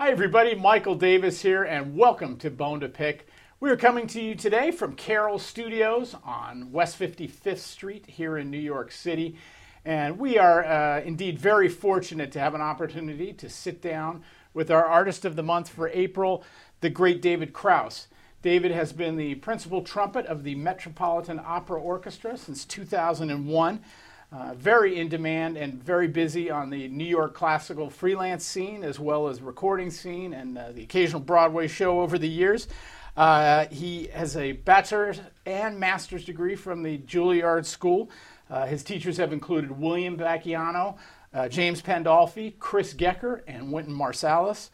Hi everybody, Michael Davis here and welcome to Bone to Pick. We are coming to you today from Carroll Studios on West 55th Street here in New York City. And we are indeed very fortunate to have an opportunity to sit down with our Artist of the Month for April, the great David Krauss. David has been the principal trumpet of the Metropolitan Opera Orchestra since 2001. Very in demand and very busy on the New York classical freelance scene as well as recording scene and the occasional Broadway show over the years. He has a bachelor's and master's degree from the Juilliard School. His teachers have included William Vacchiano, James Pandolfi, Chris Gekker, and Wynton Marsalis.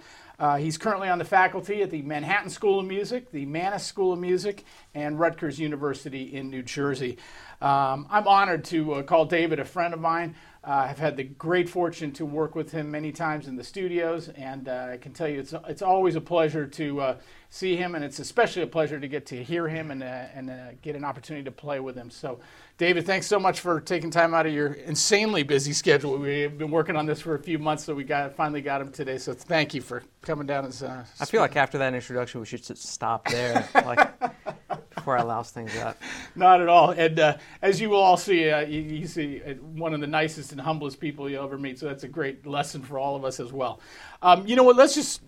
He's currently on the faculty at the Manhattan School of Music, the Mannes School of Music, and Rutgers University in New Jersey. I'm honored to call David a friend of mine. I've had the great fortune to work with him many times in the studios, and I can tell you it's always a pleasure to see him, and it's especially a pleasure to get to hear him and get an opportunity to play with him. So, David, thanks so much for taking time out of your insanely busy schedule. We've been working on this for a few months, so we finally got him today. So thank you for coming down. I feel like after that introduction, we should stop there. Before I louse things up. Not at all. And as you will all see, you see one of the nicest and humblest people you'll ever meet, so that's a great lesson for all of us as well. You know what, let's just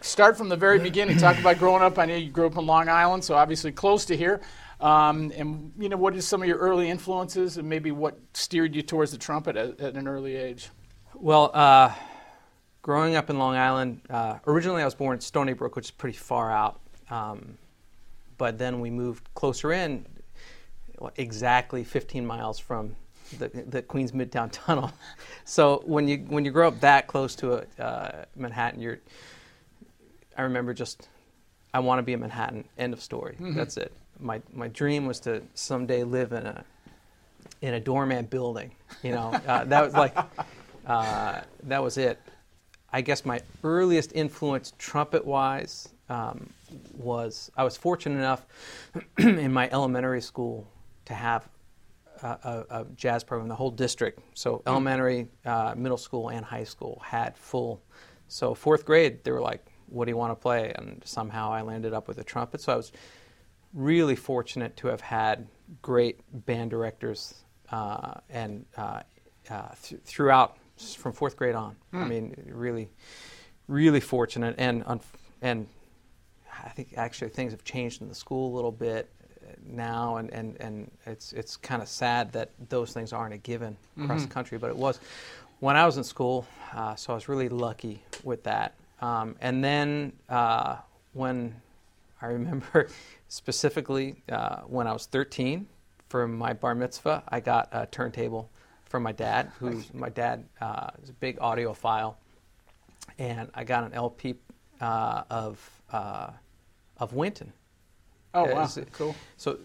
start from the very beginning, talk about growing up. I know you grew up in Long Island, so obviously close to here. And you know, what is some of your early influences and maybe what steered you towards the trumpet at an early age? Well, growing up in Long Island, originally I was born in Stony Brook, which is pretty far out. But then we moved closer in, exactly 15 miles from the Queens Midtown Tunnel. So when you grow up that close to Manhattan, I remember I want to be in Manhattan. End of story. Mm-hmm. That's it. My dream was to someday live in a doormat building. You know, that was it. I guess my earliest influence, trumpet wise. I was fortunate enough in my elementary school to have a jazz program, the whole district. So elementary, middle school, and high school had full. So fourth grade, they were like, what do you want to play? And somehow I landed up with a trumpet. So I was really fortunate to have had great band directors throughout, from fourth grade on. Mm. I mean, really, really fortunate and I think actually things have changed in the school a little bit now, and it's kind of sad that those things aren't a given across the country, but it was when I was in school, so I was really lucky with that. And then when I remember specifically when I was 13, for my bar mitzvah, I got a turntable from my dad, who's a big audiophile, and I got an LP of Wynton. Oh, wow. Cool. So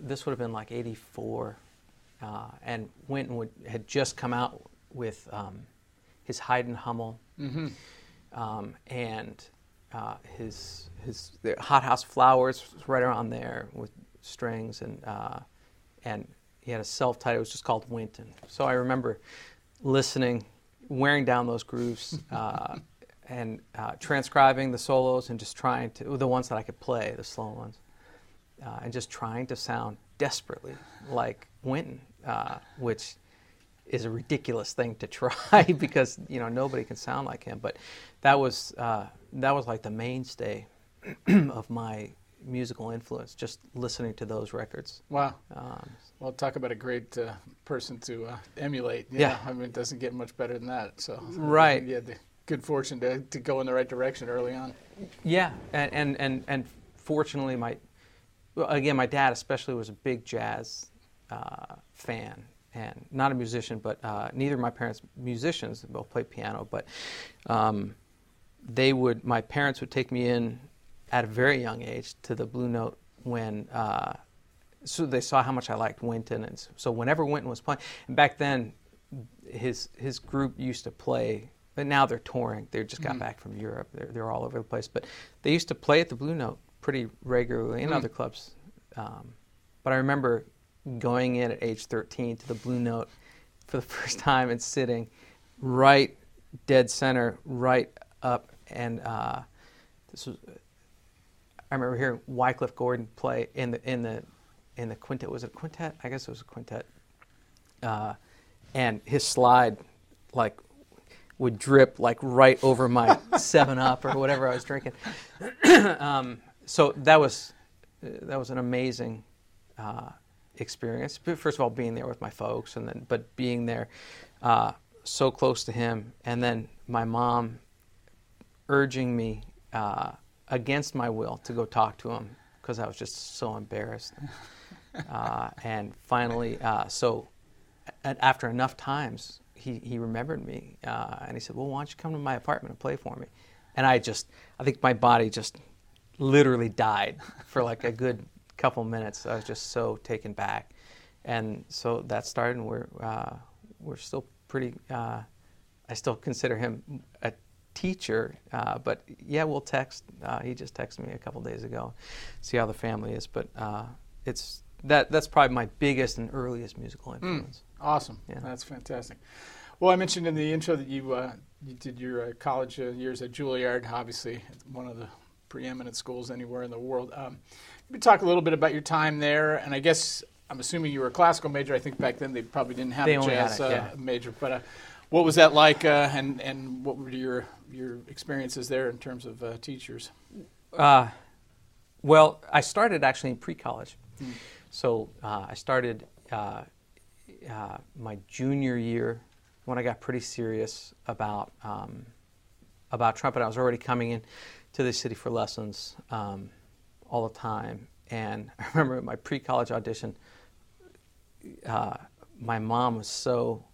this would have been like 84, and Wynton had just come out with his Haydn Hummel, and his Hothouse Flowers was right around there with strings, and he had a self-titled. It was just called Wynton. So I remember listening, wearing down those grooves, and transcribing the solos and just trying to, the ones that I could play, the slow ones, and just trying to sound desperately like Wynton, which is a ridiculous thing to try because, you know, nobody can sound like him. But that was like the mainstay of my musical influence, just listening to those records. Wow. Well, talk about a great person to emulate. You know? I mean, it doesn't get much better than that. So right. Yeah. Good fortune to go in the right direction early on. Yeah, and fortunately, my dad especially was a big jazz fan, and not a musician, but neither of my parents musicians. They both played piano, but my parents would take me in at a very young age to the Blue Note when so they saw how much I liked Wynton, and so whenever Wynton was playing, and back then his group used to play. But now they're touring. They just got back from Europe. They're all over the place. But they used to play at the Blue Note pretty regularly in other clubs. But I remember going in at age 13 to the Blue Note for the first time and sitting right dead center, right up, and this was, I remember hearing Wycliffe Gordon play in the quintet. Was it a quintet? I guess it was a quintet. And his slide, like, would drip like right over my 7-Up or whatever I was drinking. So that was an amazing experience. First of all, being there with my folks, and then being there so close to him, and then my mom urging me against my will to go talk to him because I was just so embarrassed. And finally, so after enough times, he remembered me, and he said, well, why don't you come to my apartment and play for me? And I think my body just literally died for like a good couple minutes. I was just so taken back. And so that started, and we're still pretty, I still consider him a teacher, but yeah, we'll text. He just texted me a couple days ago, see how the family is, but it's that's probably my biggest and earliest musical influence. Awesome. Yeah. That's fantastic. Well, I mentioned in the intro that you did your college years at Juilliard, obviously one of the preeminent schools anywhere in the world. Maybe talk a little bit about your time there, and I guess I'm assuming you were a classical major. I think back then they probably didn't have a jazz major, but what was that like, and what were your experiences there in terms of teachers? Well, I started actually in pre-college. So I started my junior year when I got pretty serious about trumpet. I was already coming in to the city for lessons all the time, and I remember at my pre-college audition, my mom was so.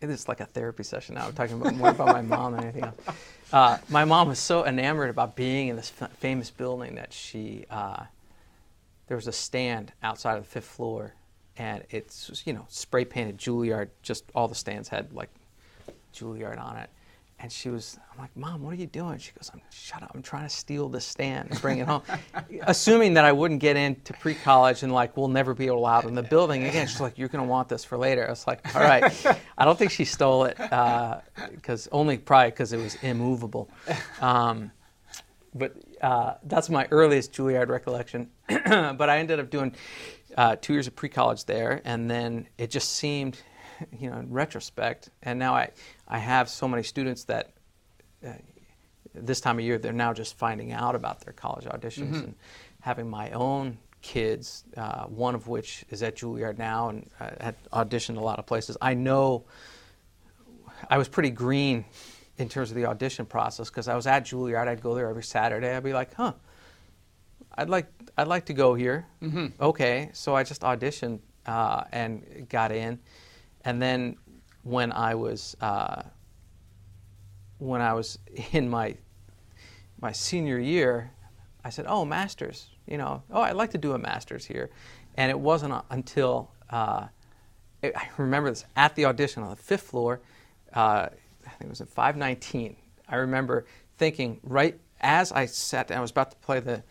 It's like a therapy session now. I'm talking more about my mom than anything else. My mom was so enamored about being in this famous building that she. There was a stand outside of the fifth floor, and it's, spray painted Juilliard, just all the stands had like Juilliard on it. And I'm like, Mom, what are you doing? She goes, shut up, I'm trying to steal this stand and bring it home. Assuming that I wouldn't get into pre-college and like, we'll never be allowed in the building again. She's like, you're gonna want this for later. I was like, all right. I don't think she stole it, probably because it was immovable. But that's my earliest Juilliard recollection. But I ended up doing 2 years of pre-college there, and then it just seemed, in retrospect, and now I have so many students that this time of year they're now just finding out about their college auditions, and having my own kids, one of which is at Juilliard now and had auditioned a lot of places. I know I was pretty green in terms of the audition process, because I was at Juilliard, I'd go there every Saturday. I'd be like, I'd like to go here. Okay, so I just auditioned and got in, and then when I was in my senior year, I said, oh, masters, I'd like to do a masters here, and it wasn't until I remember this at the audition on the fifth floor. I think it was at 519. I remember thinking, right as I sat down, I was about to play the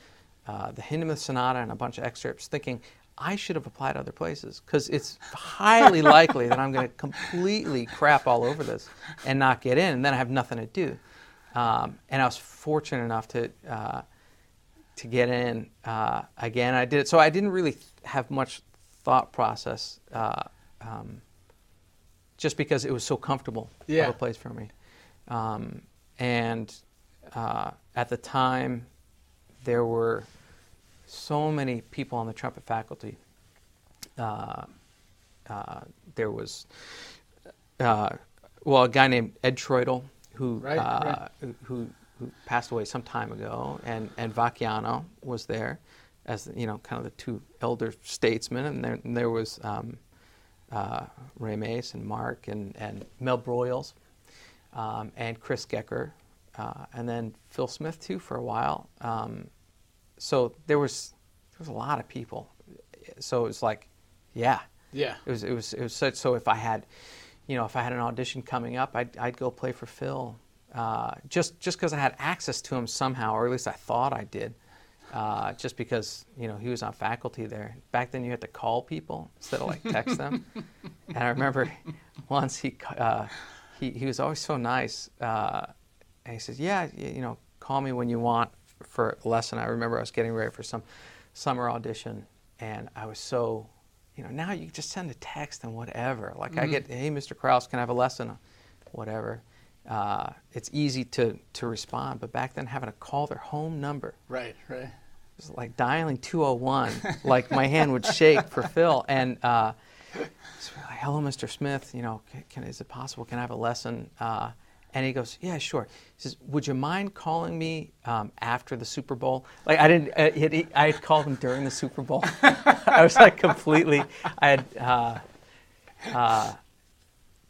Hindemith Sonata and a bunch of excerpts, thinking I should have applied other places, because it's highly likely that I'm going to completely crap all over this and not get in, and then I have nothing to do. And I was fortunate enough to get in again. I did it, so I didn't really have much thought process. Just because it was so comfortable of a place for me. And at the time, there were so many people on the trumpet faculty. There was, a guy named Ed Treutel, who passed away some time ago, and Vacchiano was there as, kind of the two elder statesmen, and there was... Ray Mace and Mark and Mel Broiles and Chris Gekker, and then Phil Smith too for a while. So there was a lot of people. So it was like, it was such. So if I had, an audition coming up, I'd go play for Phil, just because I had access to him somehow, or at least I thought I did. Just because, he was on faculty there. Back then you had to call people instead of, text them. And I remember once he was always so nice. And he says, yeah, you know, call me when you want for a lesson. I remember I was getting ready for some summer audition, and I was so, you know, now you just send a text and whatever. Like I get, hey, Mr. Krauss, can I have a lesson? Whatever. It's easy to respond, but back then having to call their home number. Right, right. It was like dialing 201. Like my hand would shake for Phil. And so we're like, hello, Mr. Smith, you know, is it possible? Can I have a lesson? And he goes, yeah, sure. He says, would you mind calling me after the Super Bowl? Like I didn't, I had called him during the Super Bowl. I was like completely, I had,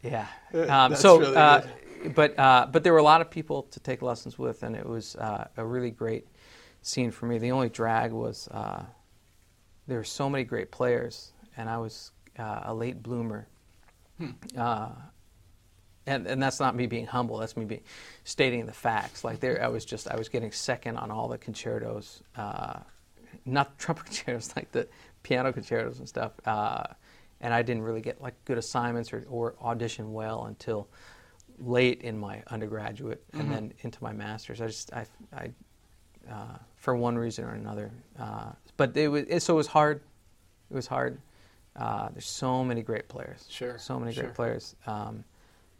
yeah. So, really but there were a lot of people to take lessons with, and it was a really great scene for me. The only drag was there were so many great players, and I was a late bloomer. And that's not me being humble. That's me stating the facts. Like there, I was getting second on all the concertos, not trumpet concertos, like the piano concertos and stuff. And I didn't really get like good assignments or audition well until late in my undergraduate and then into my master's. I for one reason or another. But so it was hard. It was hard. There's so many great players. Sure. So many great players.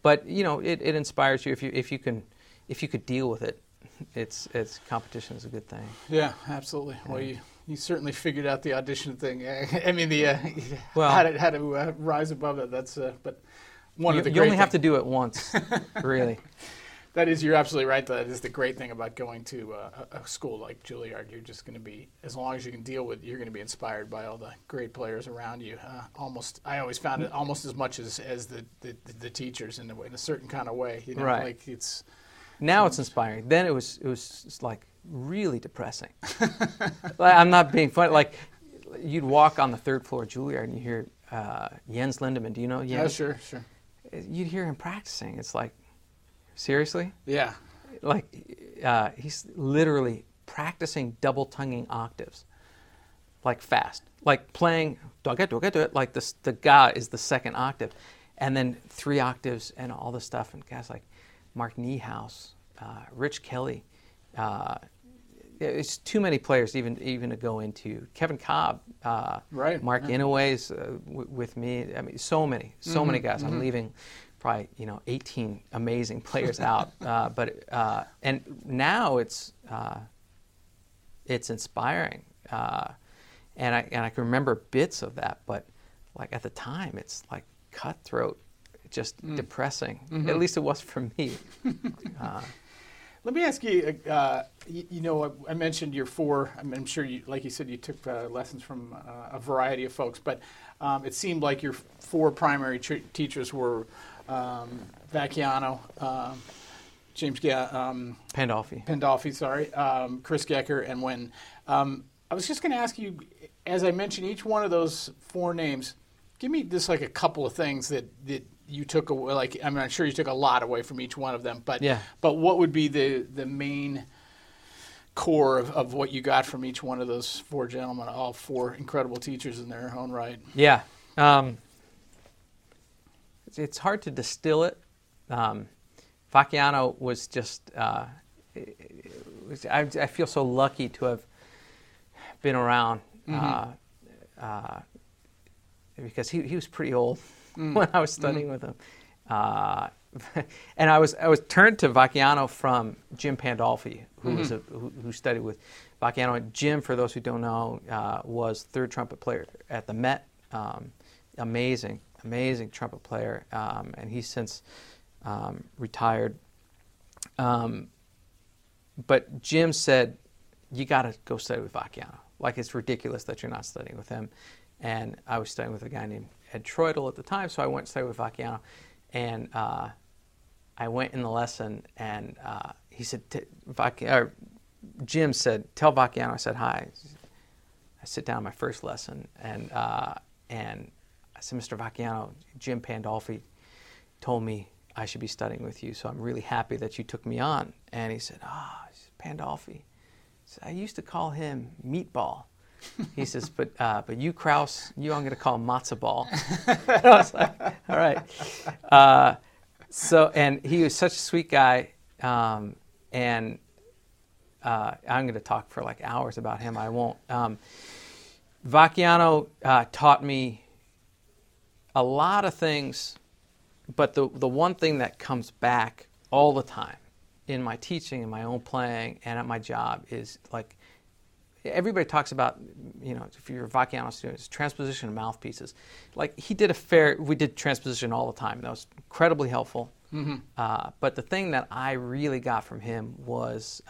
But you know, it inspires you if you could deal with it. It's competition is a good thing. Yeah, absolutely. Yeah. Well, you certainly figured out the audition thing. I mean, how to rise above it. That's but one of the great. You only have to do it once, really. You're absolutely right. That is the great thing about going to a school like Juilliard. You're just going to be, as long as you can deal with it, you're going to be inspired by all the great players around you. I always found it almost as much as the teachers in a certain kind of way. You know, right. Like it's inspiring. Then it was like really depressing. Like, I'm not being funny. Like you'd walk on the third floor of Juilliard and you hear Jens Lindemann. Do you know Jens? Yeah, sure. You'd hear him practicing. It's like. Seriously? Yeah. Like, he's literally practicing double-tonguing octaves, like fast. Like playing, like the ga is the second octave, and then three octaves and all this stuff. And guys like Mark Niehaus, Rich Kelly, it's too many players even to go into. Kevin Cobb, right. Mark Inouye's with me. I mean, so many guys. I'm leaving. Probably 18 amazing players out, but and now it's inspiring, and I can remember bits of that, but like at the time it's like cutthroat, just depressing. Mm-hmm. At least it was for me. Let me ask you. I mentioned your four. I'm sure, like you said, you took lessons from a variety of folks, but it seemed like your four primary teachers were. Vacchiano, James Pandolfi, Chris Gekker, and Wynton. I was just going to ask you, as I mentioned each one of those four names, give me just like a couple of things that you took away. Like I'm sure you took a lot away from each one of them, but yeah. But what would be the main core of what you got from each one of those four gentlemen, all four incredible teachers in their own right? Yeah. It's hard to distill it. Vacchiano was just, I feel so lucky to have been around because he was pretty old when I was studying with him. And I was turned to Vacchiano from Jim Pandolfi, who studied with Vacchiano. And Jim, for those who don't know, was third trumpet player at the Met. Amazing trumpet player, and he's since retired. But Jim said, you got to go study with Vacchiano. Like, it's ridiculous that you're not studying with him. And I was studying with a guy named Ed Treutel at the time, so I went and studied with Vacchiano. And I went in the lesson, and he said, Jim said, tell Vacchiano I said hi. I sit down in my first lesson, and I said, Mr. Vacchiano, Jim Pandolfi told me I should be studying with you, so I'm really happy that you took me on. And he said, Pandolfi. So I used to call him Meatball. He says, but you, Krauss, I'm going to call him Matzo Ball. I was like, all right. So, and he was such a sweet guy, and I'm going to talk for like hours about him. I won't. Vacchiano taught me a lot of things, but the one thing that comes back all the time in my teaching, in my own playing, and at my job is, like, everybody talks about, you know, if you're a Vacchiano student, it's transposition of mouthpieces. Like, he did we did transposition all the time. That was incredibly helpful. Mm-hmm. But the thing that I really got from him was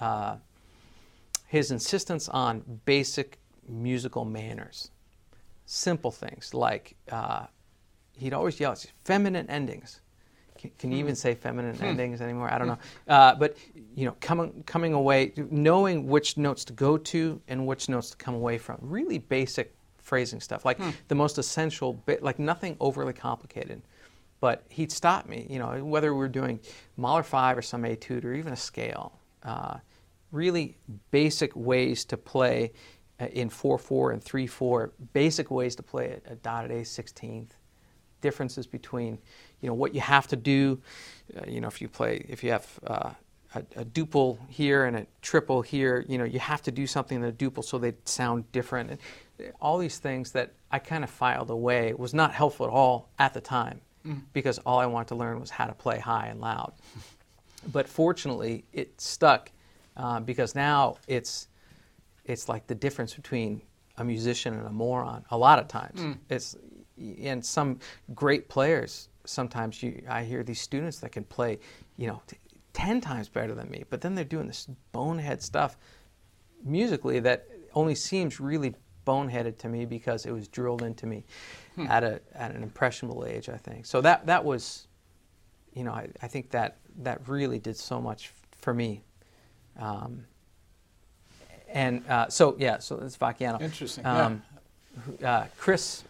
his insistence on basic musical manners. Simple things like he'd always yell, feminine endings. Can you even say feminine endings anymore? I don't know. But, you know, coming away, knowing which notes to go to and which notes to come away from. Really basic phrasing stuff, like the most essential bit, like nothing overly complicated. But he'd stop me, you know, whether we were doing Mahler 5 or some etude or even a scale. Really basic ways to play in 4/4 and 3/4, basic ways to play a dotted A 16th. Differences between, you know, what you have to do, you know, if you have a duple here and a triple here, you know, you have to do something in a duple so they sound different. And all these things that I kind of filed away was not helpful at all at the time, because all I wanted to learn was how to play high and loud. But fortunately, it stuck because now it's like the difference between a musician and a moron. A lot of times, and some great players, sometimes I hear these students that can play, you know, 10 times better than me, but then they're doing this bonehead stuff musically that only seems really boneheaded to me because it was drilled into me at an impressionable age, I think. So that was, you know, I think that really did so much for me. So that's Vacchiano. Interesting. Chris...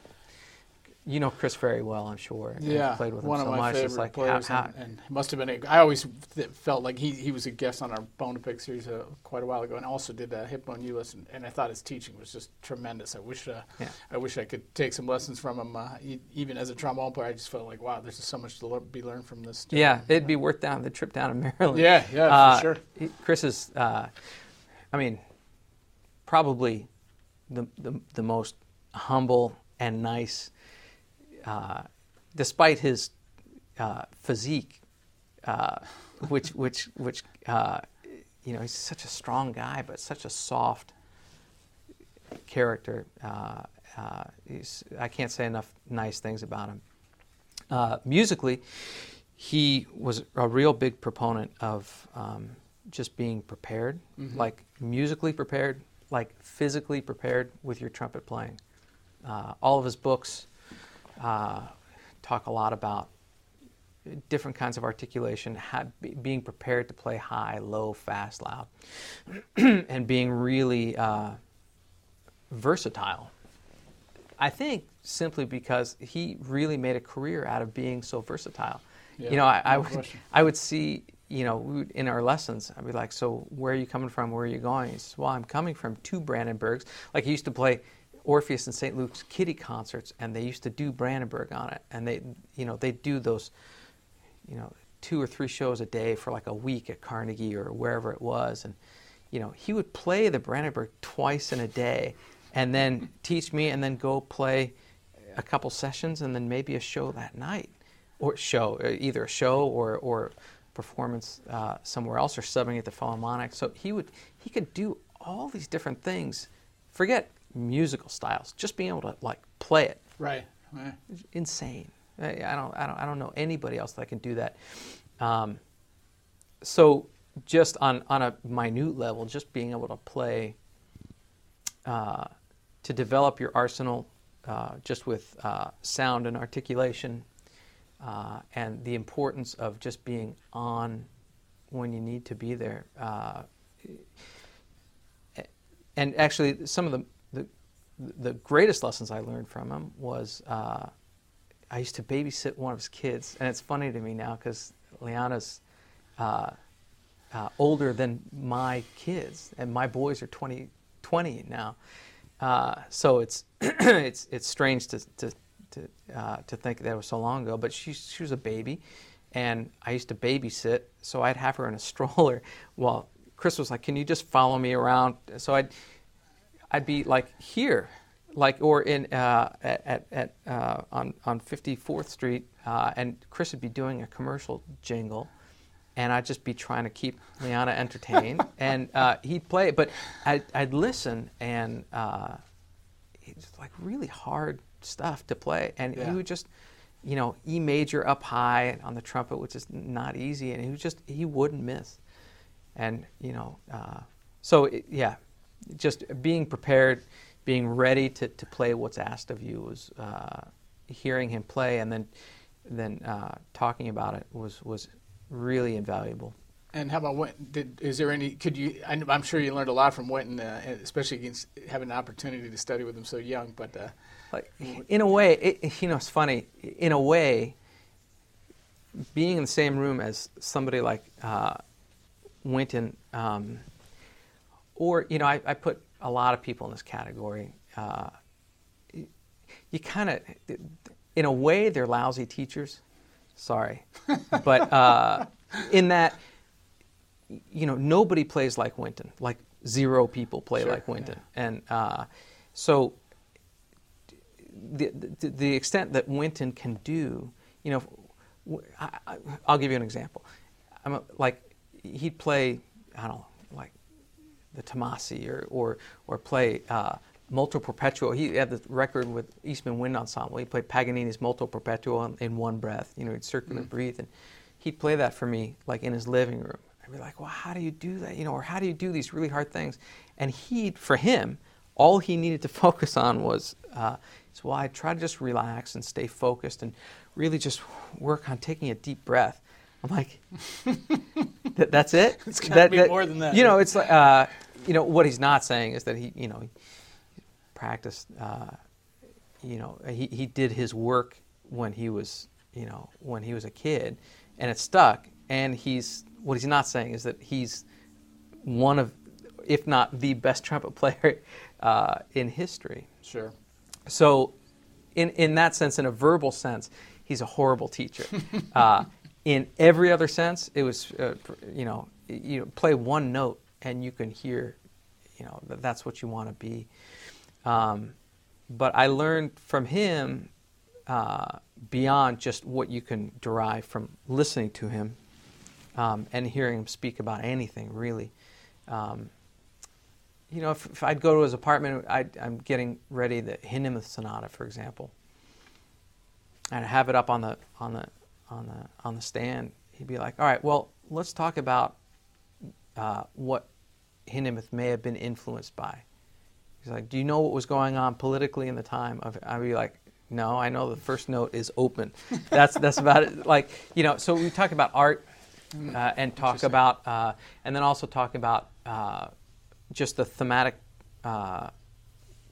You know Chris very well, I'm sure. Yeah, played with him one so of my much. Favorite like, players, and must have been. I always felt like he was a guest on our Bone to Pick series quite a while ago, and also did Hypno and U-List, and I thought his teaching was just tremendous. I wish I could take some lessons from him. Even as a trombone player, I just felt like, wow, there's just so much to be learned from this. Yeah, it'd be worth the trip down to Maryland. Yeah, for sure. Chris is, probably the most humble and nice. Despite his physique, which you know, he's such a strong guy, but such a soft character. I can't say enough nice things about him. Musically, he was a real big proponent of just being prepared, like musically prepared, like physically prepared with your trumpet playing. All of his books. Talk a lot about different kinds of articulation, being prepared to play high, low, fast, loud, and being really versatile. I think simply because he really made a career out of being so versatile. Yeah, you know, I would see, you know, in our lessons, I'd be like, so where are you coming from? Where are you going? He says, well, I'm coming from two Brandenburgs. Like, he used to play Orpheus and St. Luke's kiddie concerts, and they used to do Brandenburg on it, and they do those, you know, 2 or 3 shows a day for like a week at Carnegie or wherever it was, and, you know, he would play the Brandenburg twice in a day, and then teach me, and then go play a couple sessions, and then maybe a show that night, or performance somewhere else, or subbing at the Philharmonic. So he could do all these different things. Forget musical styles, just being able to like play it right. Insane. I don't know anybody else that can do that. So just on a minute level, just being able to play, to develop your arsenal just with sound and articulation, and the importance of just being on when you need to be there, and actually some of the greatest lessons I learned from him was I used to babysit one of his kids, and it's funny to me now because Liana's older than my kids, and my boys are 20 now. So it's strange to think that it was so long ago. But she was a baby, and I used to babysit, so I'd have her in a stroller. Well, Chris was like, "Can you just follow me around?" So I'd be like here, like or in on 54th Street, and Chris would be doing a commercial jingle, and I'd just be trying to keep Liana entertained, and he'd play, but I'd listen, and it's like really hard stuff to play, and he would just, you know, E major up high on the trumpet, which is not easy, and he wouldn't miss, and you know, just being prepared, being ready to play what's asked of you was hearing him play, and then talking about it was really invaluable. And how about Wynton? I'm sure you learned a lot from Wynton, especially against having an opportunity to study with him so young. But in a way, it's funny. In a way, being in the same room as somebody like Wynton, I put a lot of people in this category. You kind of, in a way, they're lousy teachers. Sorry, but in that. You know, nobody plays like Wynton. Like zero people play like Wynton, and so the extent that Wynton can do, you know, I'll give you an example. He'd play, I don't know, like the Tomasi or play Molto Perpetuo. He had the record with Eastman Wind Ensemble. He played Paganini's Molto Perpetuo in one breath. You know, he'd circular breathe, and he'd play that for me like in his living room. I'd be like, well, how do you do that? You know, or how do you do these really hard things? And all he needed to focus on was, I try to just relax and stay focused and really just work on taking a deep breath. I'm like, that's it? It's got to be more than that. You know, it's like, what he's not saying is that he practiced, he did his work when he was a kid, and it stuck, and what he's not saying is that he's one of, if not the best trumpet player in history. Sure. So in that sense, in a verbal sense, he's a horrible teacher. In every other sense, it was, you play one note and you can hear, that's what you want to be. But I learned from him beyond just what you can derive from listening to him. And hearing him speak about anything, really. If I'd go to his apartment, I'm getting ready the Hindemith Sonata, for example, and I'd have it up on the stand. He'd be like, "All right, well, let's talk about what Hindemith may have been influenced by." He's like, "Do you know what was going on politically in the time of?" I'd be like, "No, I know the first note is open. That's about it." Like, so we talk about art. And talk about, and then also talk about just the thematic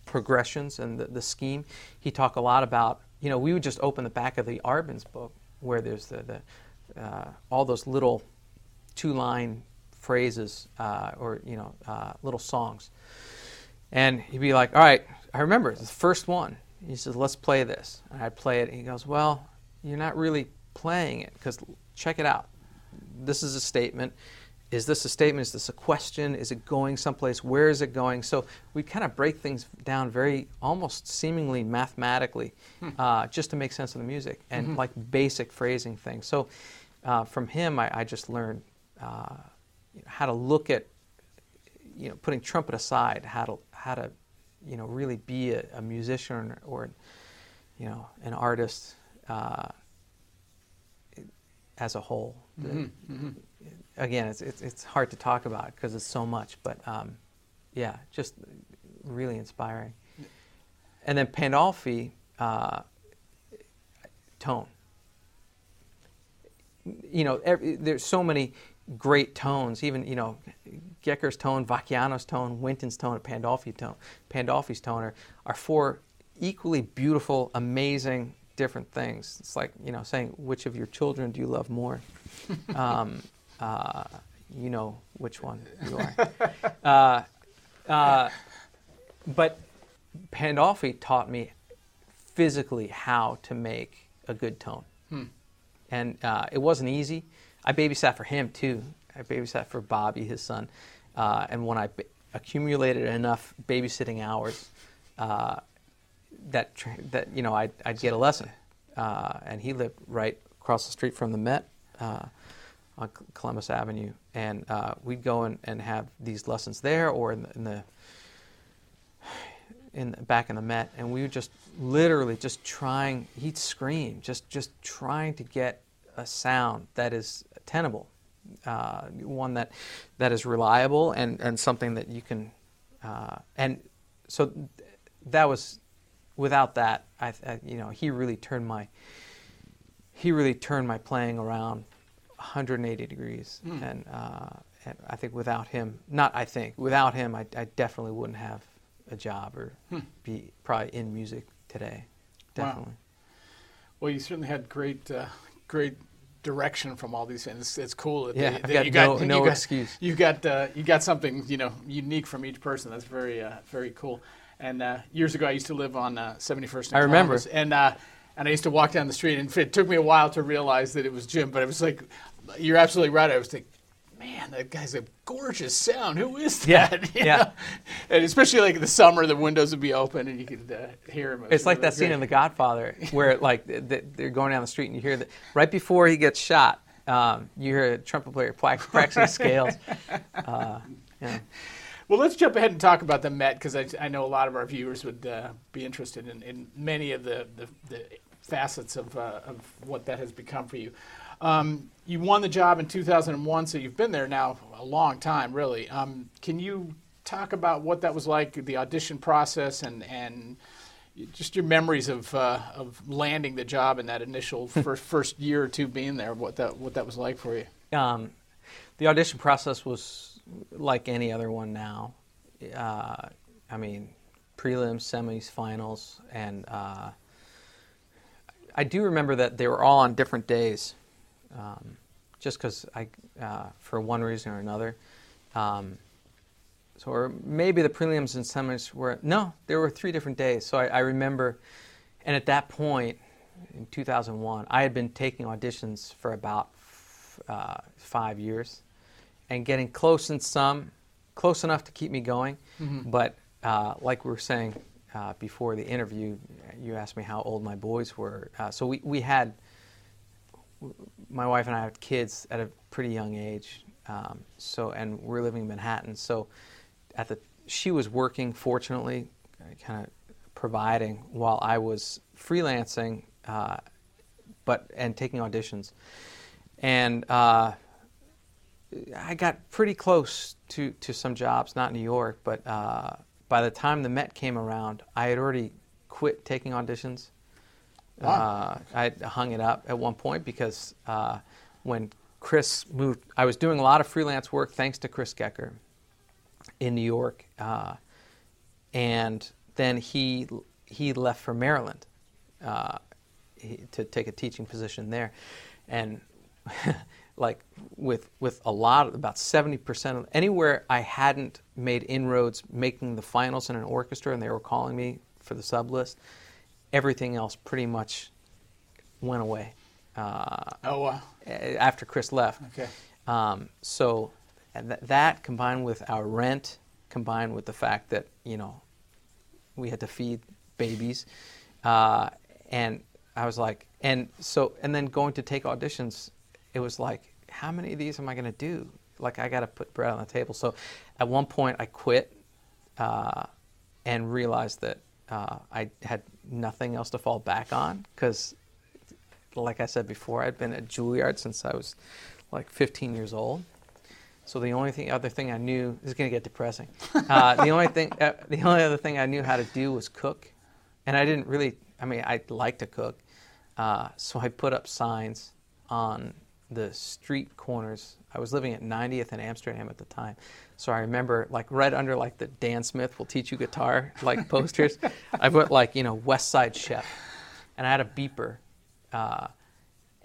progressions and the scheme. He talked a lot about, we would just open the back of the Arbenz book where there's the all those little two-line phrases or little songs. And he'd be like, "All right, I remember the first one." He says, "Let's play this." And I'd play it, and he goes, "Well, you're not really playing it because check it out. This is a statement. Is this a statement? Is this a question? Is it going someplace? Where is it going?" So we kind of break things down very almost seemingly mathematically just to make sense of the music and like basic phrasing things. So from him, I just learned how to look at, putting trumpet aside, how to really be a musician or an artist as a whole. Again, it's hard to talk about because it's so much, but just really inspiring. And then Pandolfi, tone. There's so many great tones. Even Gekker's tone, Vacchiano's tone, Wynton's tone, and Pandolfi's tone are four equally beautiful, amazing, different things. It's like saying, which of your children do you love more? You know which one you are. But Pandolfi taught me physically how to make a good tone. And it wasn't easy. I babysat for him, too. I babysat for Bobby, his son. And when I accumulated enough babysitting hours, I'd get a lesson. And he lived right across the street from the Met on Columbus Avenue. And we'd go and have these lessons there or back in the Met, and we were just literally just trying. He'd scream, just trying to get a sound that is tenable, one that is reliable and something that you can. And so that was, without that, he really turned my playing around 180 degrees, and I think without him, I definitely wouldn't have a job or be probably in music today, definitely. Wow. Well, you certainly had great direction from all these things. It's cool that, you got no excuse. You got something, unique from each person. That's very very cool. And years ago, I used to live on 71st. I remember. And I used to walk down the street, and it took me a while to realize that it was Jim. But it was like, you're absolutely right. I was thinking, man, that guy's a gorgeous sound. Who is that? Yeah. And especially like in the summer, the windows would be open and you could hear him. It's like that scene in The Godfather where like they're going down the street and you hear that right before he gets shot, you hear a trumpet player practicing scales. Yeah. Well, let's jump ahead and talk about the Met, because I know a lot of our viewers would be interested in many of the facets of what that has become for you. You won the job in 2001, so you've been there now a long time, really. Can you talk about what that was like, the audition process, and just your memories of landing the job in that initial first year or two being there? What that was like for you? The audition process was like any other one now. Prelims, semis, finals, and I do remember that they were all on different days. Just because I, for one reason or another, or maybe the prelims and semis there were three different days. So I remember, and at that point in 2001, I had been taking auditions for about 5 years, and getting close in some, close enough to keep me going. Mm-hmm. But like we were saying before the interview, you asked me how old my boys were. So we had. My wife and I had kids at a pretty young age, and we're living in Manhattan. So, she was working, fortunately, kind of providing while I was freelancing, and taking auditions. And I got pretty close to some jobs, not New York, but by the time the Met came around, I had already quit taking auditions. Wow. I hung it up at one point because when Chris moved, I was doing a lot of freelance work thanks to Chris Gekker in New York, and then he left for Maryland to take a teaching position there, and like with about 70% of anywhere I hadn't made inroads making the finals in an orchestra, and they were calling me for the sub list. Everything else pretty much went away. Wow! After Chris left. Okay. That combined with our rent, combined with the fact that we had to feed babies, and I was like, and then going to take auditions, it was like, how many of these am I going to do? Like, I got to put bread on the table. So, at one point, I quit, and realized that. I had nothing else to fall back on because, like I said before, I'd been at Juilliard since I was like 15 years old. So the only other thing I knew, this is going to get depressing. The only other thing I knew how to do was cook, and I didn't really. I like to cook, so I put up signs on the street corners. I was living at 90th and Amsterdam at the time, so I remember like right under like the Dan Smith will teach you guitar like posters, I put like West Side Chef, and I had a beeper,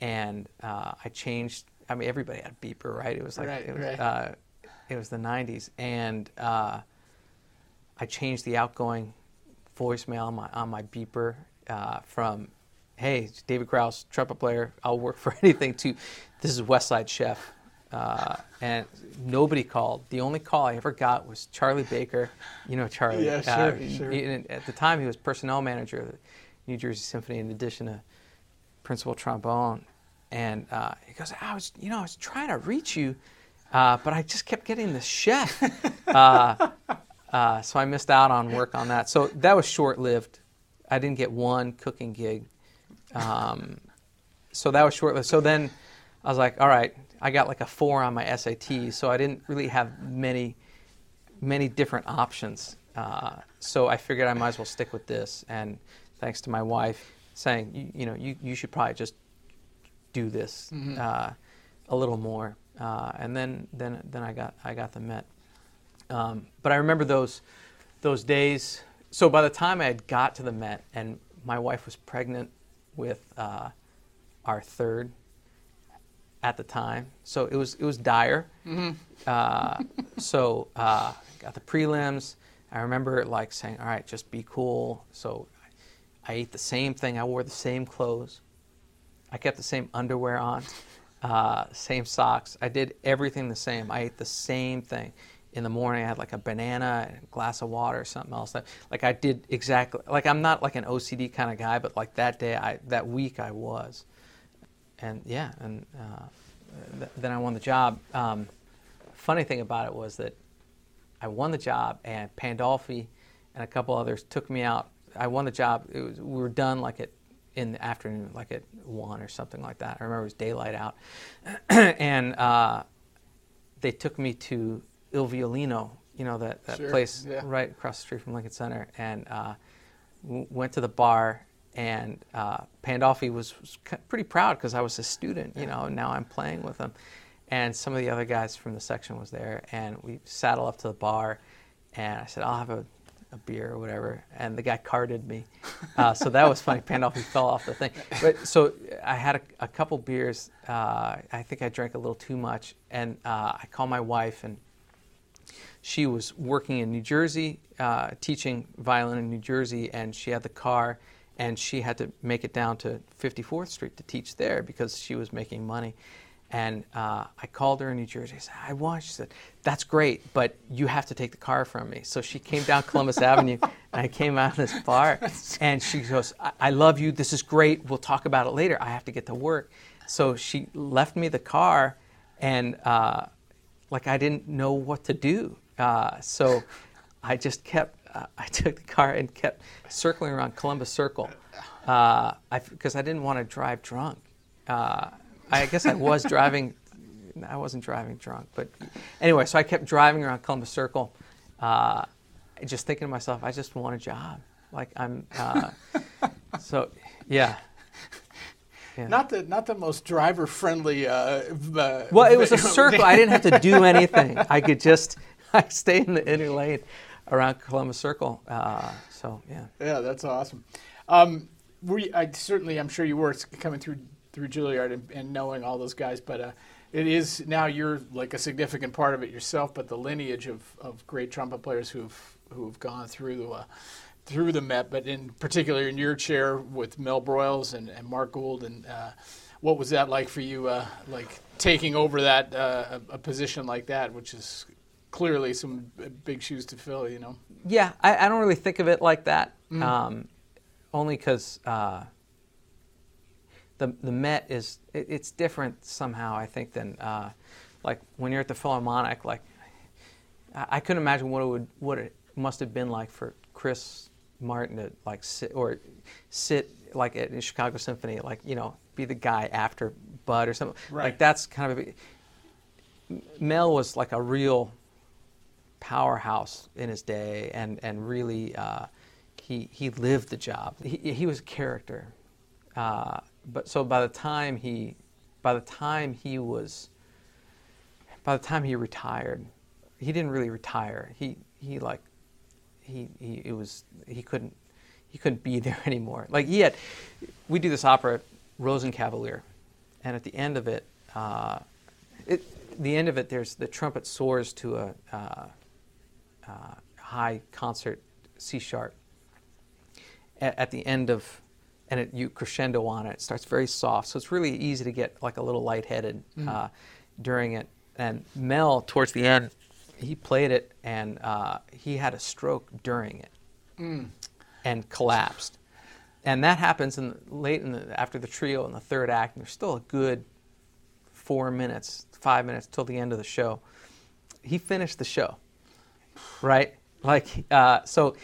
and I changed. Everybody had a beeper, right? It was like it was the 90s, and I changed the outgoing voicemail on my beeper from hey, David Krauss, trumpet player, I'll work for anything, to this is West Side Chef. And nobody called. The only call I ever got was Charlie Baker. You know Charlie. Yeah, sure. He, at the time, he was personnel manager of the New Jersey Symphony, in addition to principal trombone. And he goes, I was trying to reach you, but I just kept getting the chef. So I missed out on work on that. So that was short-lived. I didn't get one cooking gig. So that was short-lived. So then I was like, all right, I got like a 4 on my SAT, so I didn't really have many different options. So I figured I might as well stick with this. And thanks to my wife saying, you should probably just do this a little more. And then I got the Met. But I remember those days. So by the time I had got to the Met, and my wife was pregnant with our third at the time, so it was dire. Mm-hmm. So got the prelims. I remember like saying, all right, just be cool. So I ate the same thing. I wore the same clothes. I kept the same underwear on, same socks. I did everything the same. I ate the same thing. In the morning, I had like a banana and a glass of water or something else. Like I did exactly, like I'm not like an OCD kind of guy, but like that day, that week I was. And yeah, and then I won the job. Funny thing about it was that I won the job, and Pandolfi and a couple others took me out. I won the job. We were done in the afternoon, like at 1 or something like that. I remember it was daylight out. And they took me to Il Violino, that sure, place, yeah, right across the street from Lincoln Center, and went to the bar. And Pandolfi was pretty proud because I was a student, and now I'm playing with him. And some of the other guys from the section was there, and we saddle up to the bar, and I said, I'll have a beer or whatever. And the guy carded me. So that was funny. Pandolfi fell off the thing. But, so I had a couple beers. I think I drank a little too much. And I called my wife, and she was working in New Jersey, teaching violin in New Jersey, and she had the car. And she had to make it down to 54th Street to teach there because she was making money. And I called her in New Jersey. I said, I want. She said, that's great, but you have to take the car from me. So she came down Columbus Avenue, and I came out of this bar. And she goes, I love you. This is great. We'll talk about it later. I have to get to work. So she left me the car, and I didn't know what to do. So I just kept. I took the car and kept circling around Columbus Circle because I didn't want to drive drunk. I guess I was driving. I wasn't driving drunk. But anyway, so I kept driving around Columbus Circle just thinking to myself, I just want a job. So, yeah. Yeah. Not the most driver-friendly. Well, it was a circle. I didn't have to do anything. I could just stay in the inner lane around Columbus Circle, so yeah. Yeah, that's awesome. I'm sure you were coming through Juilliard and knowing all those guys, but it is now you're like a significant part of it yourself. But the lineage of great trumpet players who've gone through the Met, but in particular in your chair with Mel Broiles and Mark Gould, and what was that like for you? Like taking over that a position like that, which is clearly some big shoes to fill, Yeah, I don't really think of it like that, only because the Met is, it's different somehow, I think, than like when you're at the Philharmonic. Like I couldn't imagine what it must have been like for Chris Martin to sit like at the Chicago Symphony, be the guy after Bud or something. Right. Like that's kind of Mel was like a real powerhouse in his day, and really he lived the job. He was a character, but so by the time he retired, he didn't really retire. He couldn't be there anymore. Like we do this opera Rosenkavalier, and at the end of it, there's the trumpet soars to a high concert C sharp. At the end of and you crescendo on it. It starts very soft, so it's really easy to get like a little lightheaded during it. And Mel, towards the end, he played it, and he had a stroke during it and collapsed. And that happens in after the trio in the third act, and there's still a good 4 minutes, 5 minutes till the end of the show. He finished the show, right? So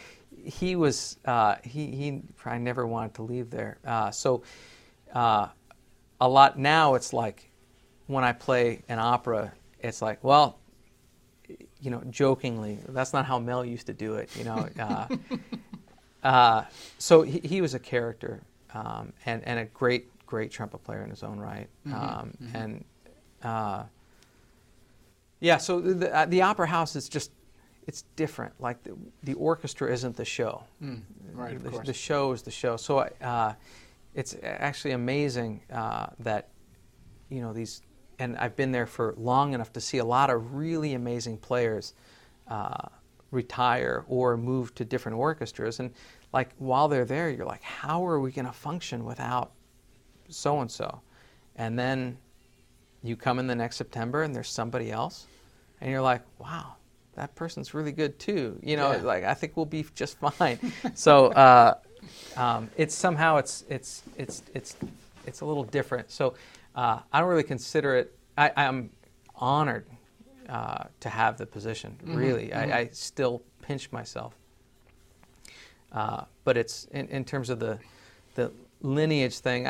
he was, he probably never wanted to leave there. A lot now it's like when I play an opera, it's like, well, you know, jokingly, that's not how Mel used to do it, you know. So he was a character, and a great trumpet player in his own right. So the opera house is just, it's different. Like the orchestra isn't the show. Right, of course. The show is the show. So it's actually amazing that, you know, these, and I've been there for long enough to see a lot of really amazing players retire or move to different orchestras. And like while they're there, you're like, how are we going to function without so-and-so? And then you come in the next September and there's somebody else, and you're like, wow, that person's really good too. You know, like I think we'll be just fine. So it's somehow it's a little different. So I don't really consider it. I'm honored to have the position. Really, I still pinch myself. But it's in terms of the lineage thing.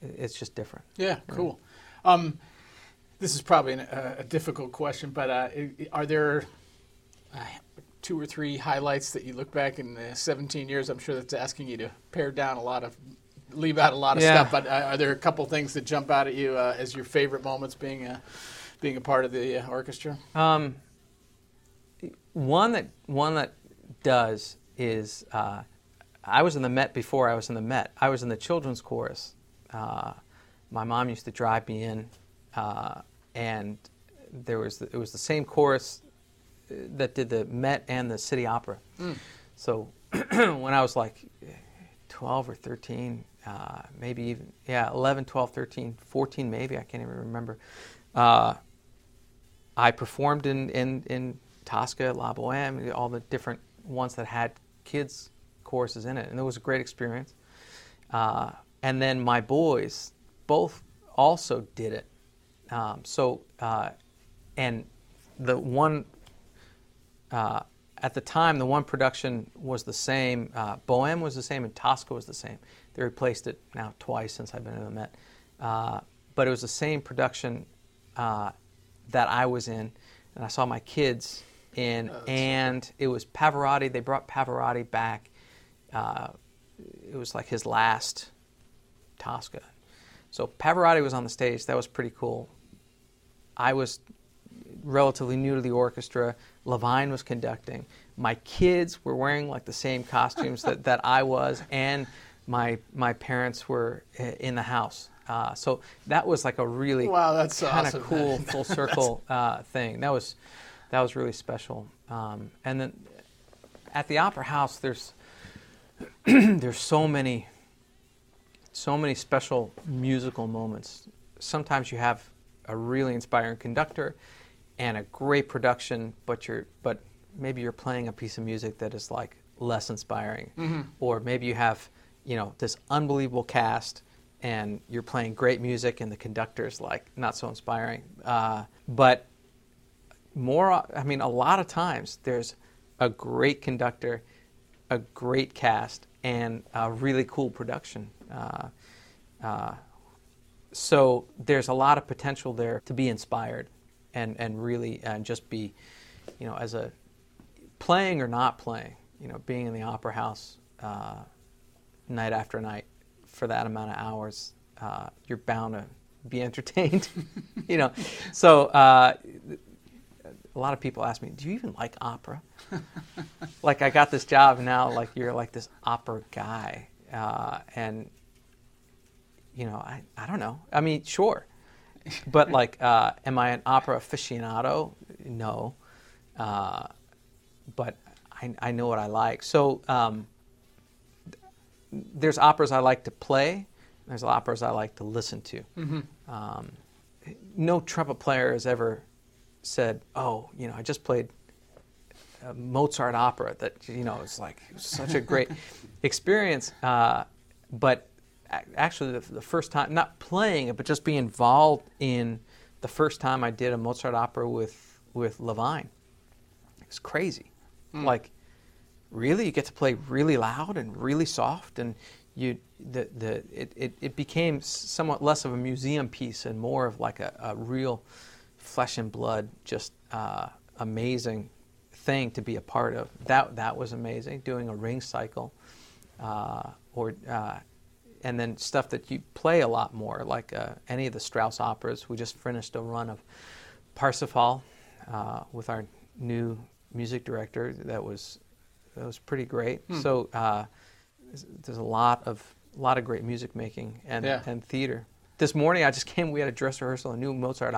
It's just different. Yeah, cool. This is probably a difficult question, but are there two or three highlights that you look back in the 17 years? I'm sure that's asking you to pare down a lot of, leave out a lot of stuff, but are there a couple things that jump out at you as your favorite moments being a part of the orchestra? One that does is, I was in the Met before I was in the Met. I was in the children's chorus. My mom used to drive me in, and it was the same chorus that did the Met and the City Opera. So when I was like 12 or 13, maybe even, 11, 12, 13, 14 maybe, I can't even remember. I performed in Tosca, La Bohème, all the different ones that had kids' choruses in it, and it was a great experience. And then my boys both also did it. And the one, at the time, the one production was the same. Bohème was the same and Tosca was the same. They replaced it now twice since I've been in the Met. But it was the same production that I was in, and I saw my kids in, and it was Pavarotti. They brought Pavarotti back. It was like his last Tosca. So Pavarotti was on the stage. That was pretty cool. I was relatively new to the orchestra. Levine was conducting. My kids were wearing like the same costumes that I was, and my parents were in the house. So that was like a really kind of awesome, cool full circle thing. That was really special. And then at the Opera House, there's so many special musical moments. Sometimes you have a really inspiring conductor and a great production, but maybe you're playing a piece of music that is like less inspiring, or maybe you have, you know, this unbelievable cast and you're playing great music and the conductor's like not so inspiring. But a lot of times there's a great conductor, a great cast, and a really cool production. So there's a lot of potential there to be inspired and really just be, you know, as a playing or not playing, you know, being in the Opera House night after night for that amount of hours, you're bound to be entertained, you know. So a lot of people ask me, do you even like opera? Like I got this job now, like you're like this opera guy. And you know, I don't know. I mean, sure. But like, am I an opera aficionado? No. But I know what I like. So there's operas I like to play. There's operas I like to listen to. Mm-hmm. No trumpet player has ever said, "Oh, you know, I just played a Mozart opera that, you know, it's like such a great experience." But actually, the first time, not playing it, but just being involved in the first time I did a Mozart opera with Levine, it was crazy. Mm. Like, really, you get to play really loud and really soft, and it became somewhat less of a museum piece and more of like a real flesh and blood, just amazing thing to be a part of. That was amazing. Doing a ring cycle, and then stuff that you play a lot more, like any of the Strauss operas. We just finished a run of Parsifal with our new music director. That was pretty great. Hmm. So there's a lot of great music making and theater. This morning I just came. We had a dress rehearsal, a new Mozart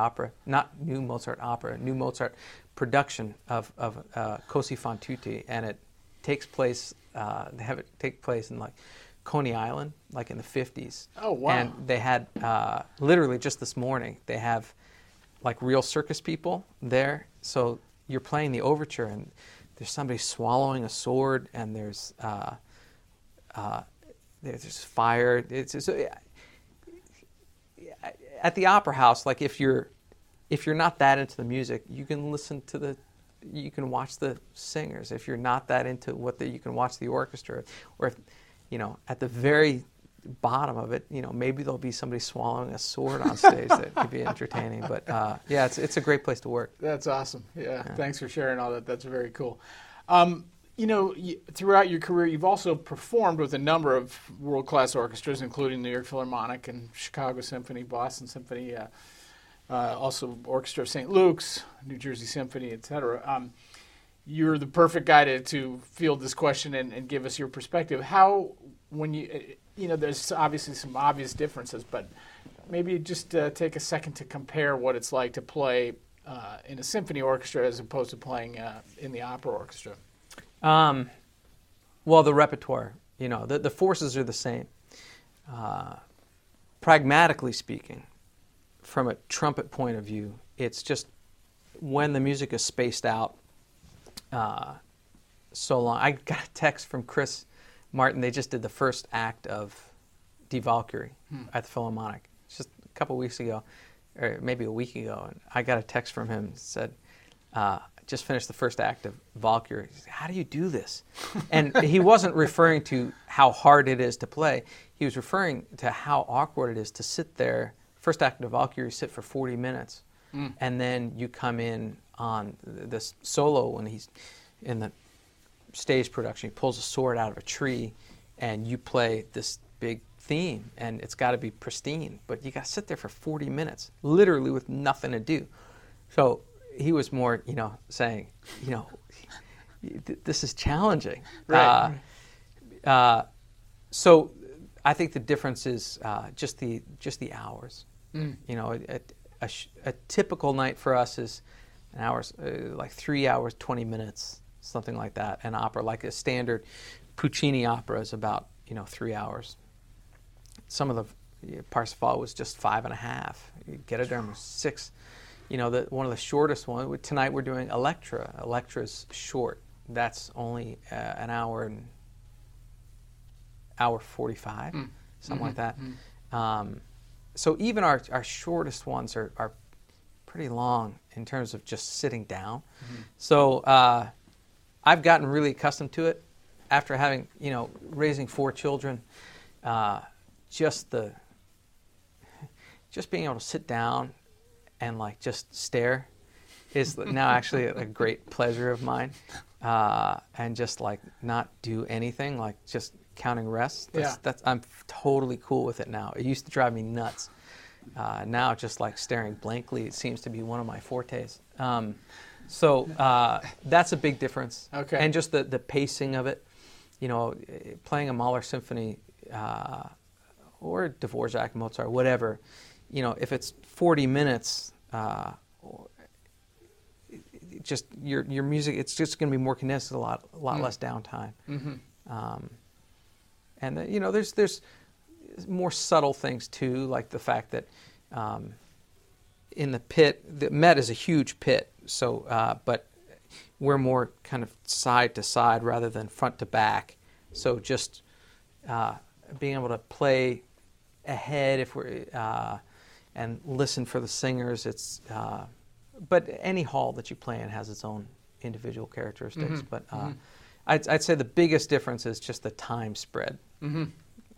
production of Così fan tutte, and it takes place. They have it take place in like Coney Island, like in the 50s. Oh wow! And they had literally just this morning they have like real circus people there. So you're playing the overture and there's somebody swallowing a sword, and there's fire. It's at the opera house. Like if you're not that into the music, you can watch the singers. If you're not that into you can watch the orchestra. Or if you know, at the very bottom of it, you know, maybe there'll be somebody swallowing a sword on stage that could be entertaining. But it's a great place to work. That's awesome. Yeah. Thanks for sharing all that. That's very cool. You know, throughout your career, you've also performed with a number of world-class orchestras, including New York Philharmonic and Chicago Symphony, Boston Symphony, also Orchestra of St. Luke's, New Jersey Symphony, etc. You're the perfect guy to field this question and give us your perspective. How, when you know, there's obviously some obvious differences, but maybe just take a second to compare what it's like to play in a symphony orchestra as opposed to playing in the opera orchestra. Well, the repertoire, you know, the forces are the same. Pragmatically speaking, from a trumpet point of view, it's just when the music is spaced out so long. I got a text from Chris Martin. They just did the first act of Die Walküre at the Philharmonic just a couple weeks ago, or maybe a week ago, and I got a text from him that said, just finished the first act of Walküre. He said, "How do you do this?" And he wasn't referring to how hard it is to play. He was referring to how awkward it is to sit there. First act of Walküre, you sit for 40 minutes, and then you come in on this solo when he's in the stage production. He pulls a sword out of a tree, and you play this big theme, and it's got to be pristine. But you got to sit there for 40 minutes, literally with nothing to do. So he was more, you know, saying, you know, this is challenging. Right. So I think the difference is just the hours. Mm. You know, a typical night for us is an hour, like 3 hours, 20 minutes, something like that. An opera, like a standard Puccini opera, is about, you know, 3 hours. Some of the Parsifal was just 5.5. Getterdam was 6. You know, one of the shortest ones. Tonight we're doing Elektra. Elektra's short. That's only an hour 45, something like that. Mm. So even our shortest ones are pretty long in terms of just sitting down. Mm-hmm. So I've gotten really accustomed to it after having, you know, raising 4 children. Just being able to sit down and like just stare is now actually a great pleasure of mine, and just like not do anything, like just counting rests. I'm totally cool with it now. It used to drive me nuts. Now just like staring blankly, it seems to be one of my fortes. So that's a big difference. Okay. And just the pacing of it, you know, playing a Mahler symphony or Dvorak, Mozart, whatever. You know, if it's 40 minutes, just your music, it's just going to be more condensed, a lot less downtime. Mm-hmm. And the, you know, there's more subtle things too, like the fact that in the pit, the Met is a huge pit, so but we're more kind of side to side rather than front to back. So just being able to play ahead if we're and listen for the singers. It's but any hall that you play in has its own individual characteristics. Mm-hmm. But mm-hmm. I'd say the biggest difference is just the time spread mm-hmm.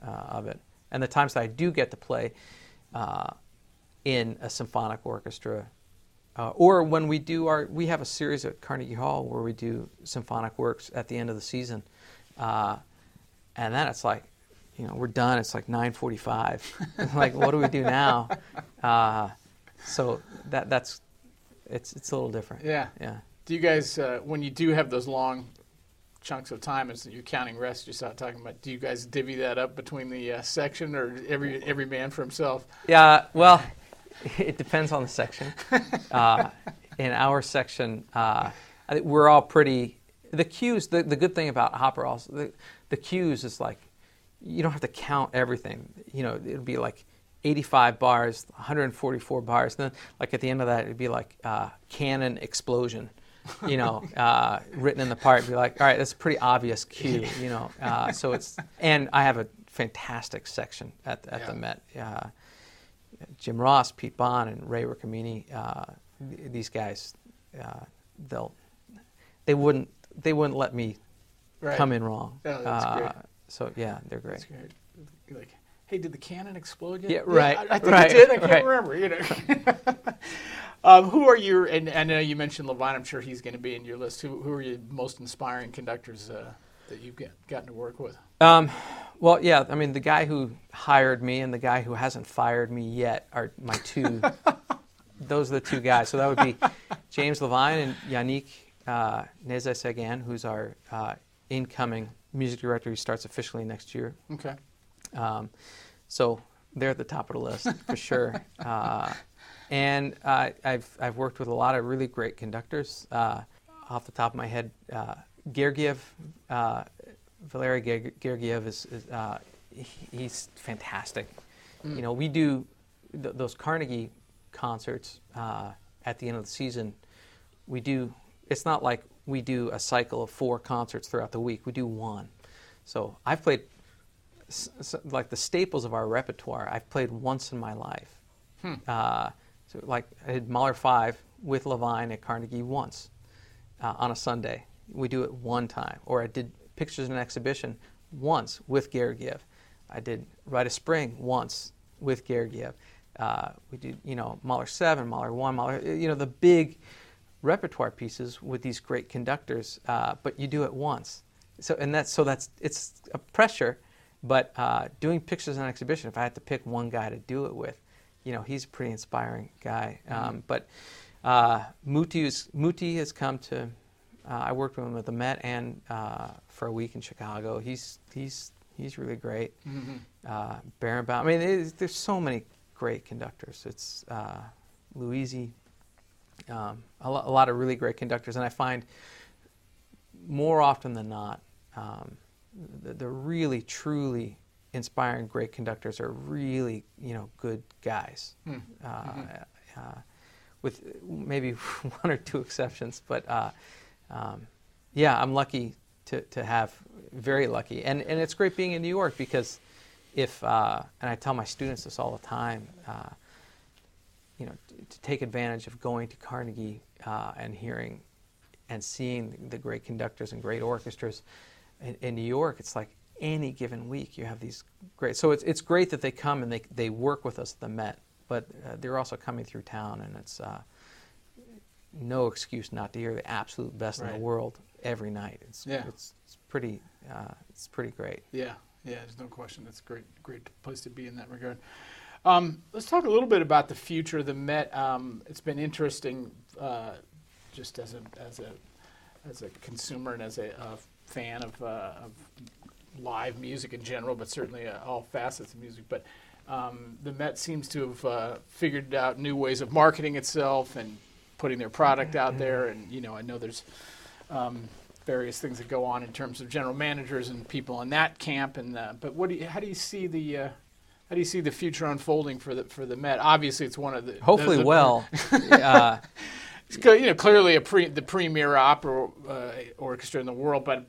Of it, and the times that I do get to play in a symphonic orchestra, or when we do we have a series at Carnegie Hall where we do symphonic works at the end of the season, and then it's like, you know, we're done. It's like 9:45. Like, what do we do now? So that's a little different. Yeah. Yeah. Do you guys, when you do have those long chunks of time, as you're counting rest, you started talking about, do you guys divvy that up between the section, or every man for himself? Yeah. Well, it depends on the section. In our section, I think we're all pretty. The cues. The good thing about opera, also the cues is like, you don't have to count everything. You know, it'd be like 85 bars, 144 bars. And then, like, at the end of that, it'd be like cannon explosion, you know, written in the part. It'd be like, all right, that's a pretty obvious cue, you know. So it's, and I have a fantastic section at the Met. Jim Ross, Pete Bond, and Ray Ricamini, these guys, they wouldn't let me come in wrong. Oh, that's great. So, yeah, they're great. That's great. Like, hey, did the cannon explode yet? Yeah, right. Yeah, I think it did. I can't remember. You know. Who are your, and I know you mentioned Levine. I'm sure he's going to be in your list. Who are your most inspiring conductors that you've gotten to work with? Well, yeah, I mean, the guy who hired me and the guy who hasn't fired me yet are my two. Those are the two guys. So that would be James Levine and Yannick Nezet-Segan, who's our incoming music director. He starts officially next year. Okay. So they're at the top of the list for sure. And I've worked with a lot of really great conductors. Off the top of my head, Gergiev, Valery Gergiev is he's fantastic. Mm. You know, we do those Carnegie concerts at the end of the season. We do. It's not like we do a cycle of 4 concerts throughout the week. We do one. So I've played, like, the staples of our repertoire, I've played once in my life. Hmm. So, like, I did Mahler 5 with Levine at Carnegie once on a Sunday. We do it one time. Or I did Pictures in an Exhibition once with Gergiev. I did Rite of Spring once with Gergiev. We did, you know, Mahler 7, Mahler 1, Mahler, you know, the big repertoire pieces with these great conductors, but you do it once. So that's it's a pressure, but doing Pictures in an Exhibition, if I had to pick one guy to do it with, you know, he's a pretty inspiring guy. But Muti has come to. I worked with him at the Met and for a week in Chicago. He's really great. Mm-hmm. Berenbaum. I mean, there's so many great conductors. It's Luisi. A lot of really great conductors, and I find more often than not, the really truly inspiring great conductors are really, you know, good guys, mm-hmm. With maybe one or two exceptions. But yeah, I'm lucky to have, very lucky, and it's great being in New York, because if and I tell my students this all the time. You know, to take advantage of going to Carnegie and hearing and seeing the great conductors and great orchestras in New York. It's like any given week you have these great. So it's great that they come and they work with us at the Met, but they're also coming through town, and it's no excuse not to hear the absolute best in the world every night. It's pretty great. Yeah, yeah. There's no question. It's a great place to be in that regard. Let's talk a little bit about the future of the Met. It's been interesting, just as a consumer and as a fan of live music in general, but certainly all facets of music. But the Met seems to have figured out new ways of marketing itself and putting their product out there. And, you know, I know there's various things that go on in terms of general managers and people in that camp. And but how do you see the future unfolding for the Met? Obviously, it's one of the hopefully well. Clearly the premier opera orchestra in the world, but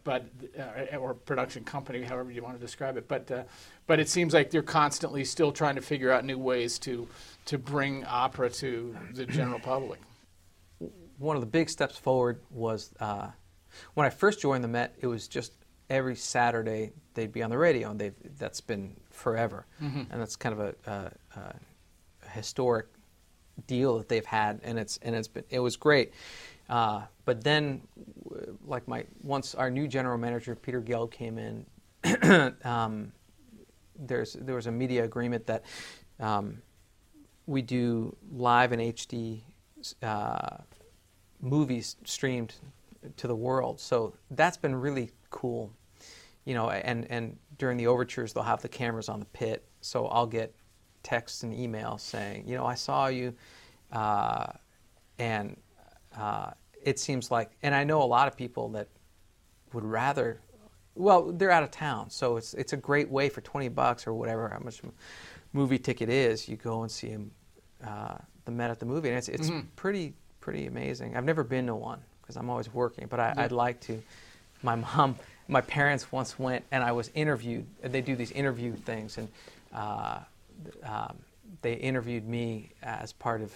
or production company, however you want to describe it. But it seems like they're constantly still trying to figure out new ways to bring opera to the general public. One of the big steps forward was when I first joined the Met. It was just every Saturday they'd be on the radio, and that's been forever, mm-hmm. and that's kind of a historic deal that they've had, and it was great. But then, once our new general manager Peter Gelb came in, there was a media agreement that we do live and HD movies streamed to the world. So that's been really cool, And during the overtures, they'll have the cameras on the pit. So I'll get texts and emails saying, I saw you, and it seems like, and I know a lot of people that would rather, they're out of town, so it's a great way for $20 or whatever, how much movie ticket is, you go and see him, the Met at the movie, and it's mm-hmm. pretty amazing. I've never been to one because I'm always working, but I'd like to. My parents once went, and I was interviewed. They do these interview things, and they interviewed me as part of,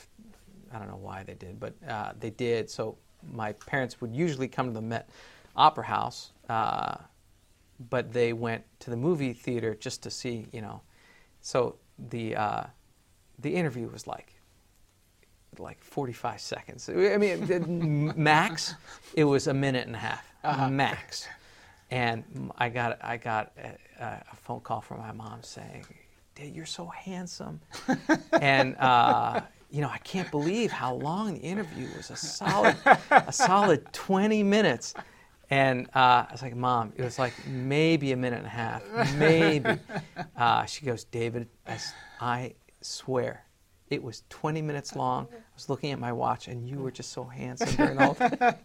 I don't know why they did, but they did. So my parents would usually come to the Met Opera House, but they went to the movie theater just to see, So the interview was like 45 seconds. I mean, max, it was a minute and a half, uh-huh. max. And I got a phone call from my mom saying, "You're so handsome," and I can't believe how long the interview was, a solid 20 minutes. And I was like, "Mom, it was like maybe a minute and a half, maybe." She goes, "David, I swear, it was 20 minutes long. I was looking at my watch, and you were just so handsome during the whole thing." I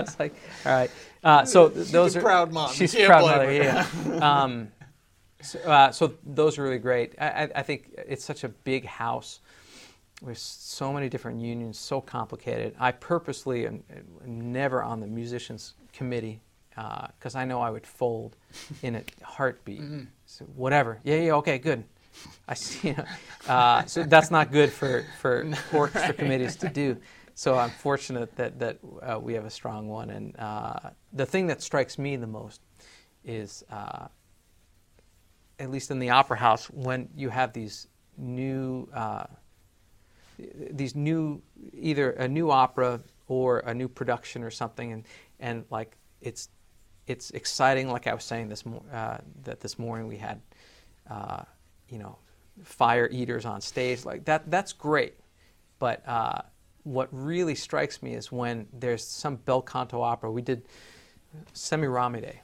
was like, "All right." She's a proud mom. She's a proud mother. Yeah. So those are really great. I think it's such a big house with so many different unions, so complicated. I purposely am never on the musicians committee because I know I would fold in a heartbeat. Mm-hmm. So whatever. Yeah, okay, good. I see. So that's not good for orchestra right. committees to do. So I'm fortunate that we have a strong one. And the thing that strikes me the most is... at least in the opera house, when you have these new, either a new opera or a new production or something, and it's exciting. Like I was saying this morning, we had, fire eaters on stage like that. That's great, but what really strikes me is when there's some bel canto opera. We did Semiramide.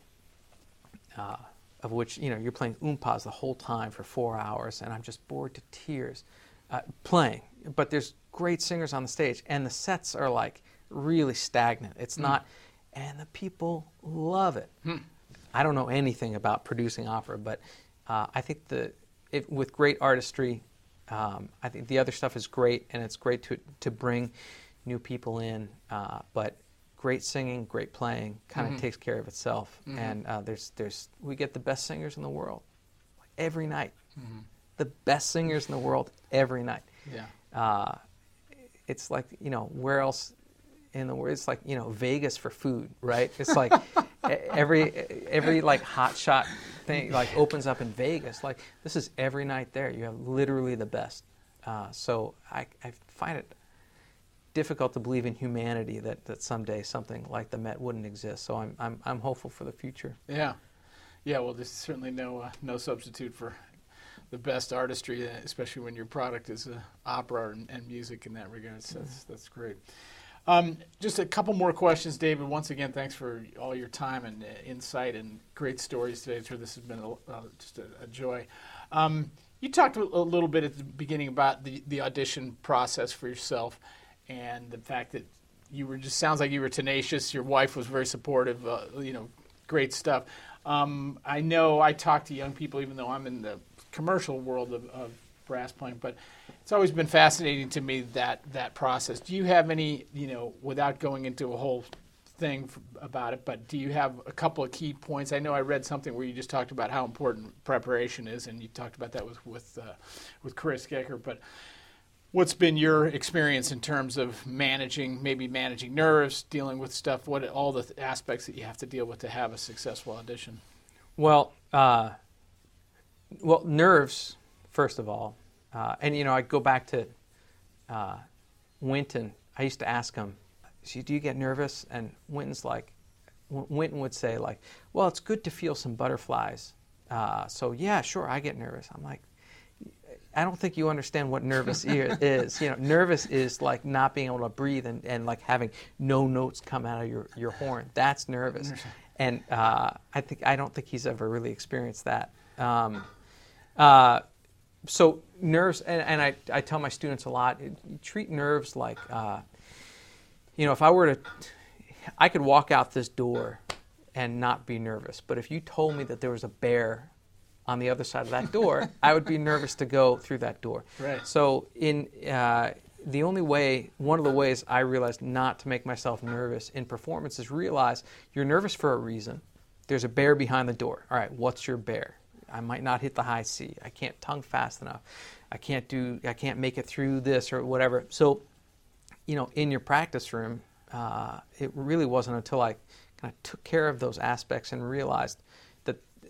Of which, you're playing umpas the whole time for 4 hours, and I'm just bored to tears playing. But there's great singers on the stage, and the sets are, really stagnant. It's not, and the people love it. Mm. I don't know anything about producing opera, but I think with great artistry, I think the other stuff is great, and it's great to bring new people in, but... Great singing, great playing, kind of mm-hmm. takes care of itself, mm-hmm. and we get the best singers in the world every night. Mm-hmm. The best singers in the world every night. Yeah, it's like where else in the world? It's like Vegas for food, right? It's like every hot shot thing opens up in Vegas. Like this is every night there. You have literally the best. So I find it difficult to believe in humanity that someday something like the Met wouldn't exist. So I'm hopeful for the future. Yeah. Well, there's certainly no substitute for the best artistry, especially when your product is opera and music in that regard. So that's great. Just a couple more questions, David. Once again, thanks for all your time and insight and great stories today. I'm sure this has been just a joy. You talked a little bit at the beginning about the audition process for yourself. And the fact that you were just sounds like you were tenacious. Your wife was very supportive. You know, great stuff. I know I talk to young people, even though I'm in the commercial world of brass playing, but it's always been fascinating to me that process. Do you have any, you know, without going into a whole thing about it, but do you have a couple of key points? I know I read something where you just talked about how important preparation is, and you talked about that with Chris Gekker, but what's been your experience in terms of managing nerves, dealing with stuff, what all the aspects that you have to deal with to have a successful audition? Well, nerves, first of all, and you know, I go back to Wynton. I used to ask him, "Do you get nervous?" And Wynton would say, like, "Well, it's good to feel some butterflies." So yeah, sure, I get nervous. I'm like, I don't think you understand what nervous is. You know, nervous is like not being able to breathe and like having no notes come out of your horn. That's nervous. And I don't think he's ever really experienced that. So nerves, and I tell my students a lot, you treat nerves like, you know, if I were to, I could walk out this door and not be nervous. But if you told me that there was a bear on the other side of that door, I would be nervous to go through that door. Right. So in one of the ways I realized not to make myself nervous in performance is realize you're nervous for a reason. There's a bear behind the door. All right, what's your bear? I might not hit the high C. I can't tongue fast enough. I can't make it through this or whatever. So, you know, in your practice room, it really wasn't until I kind of took care of those aspects and realized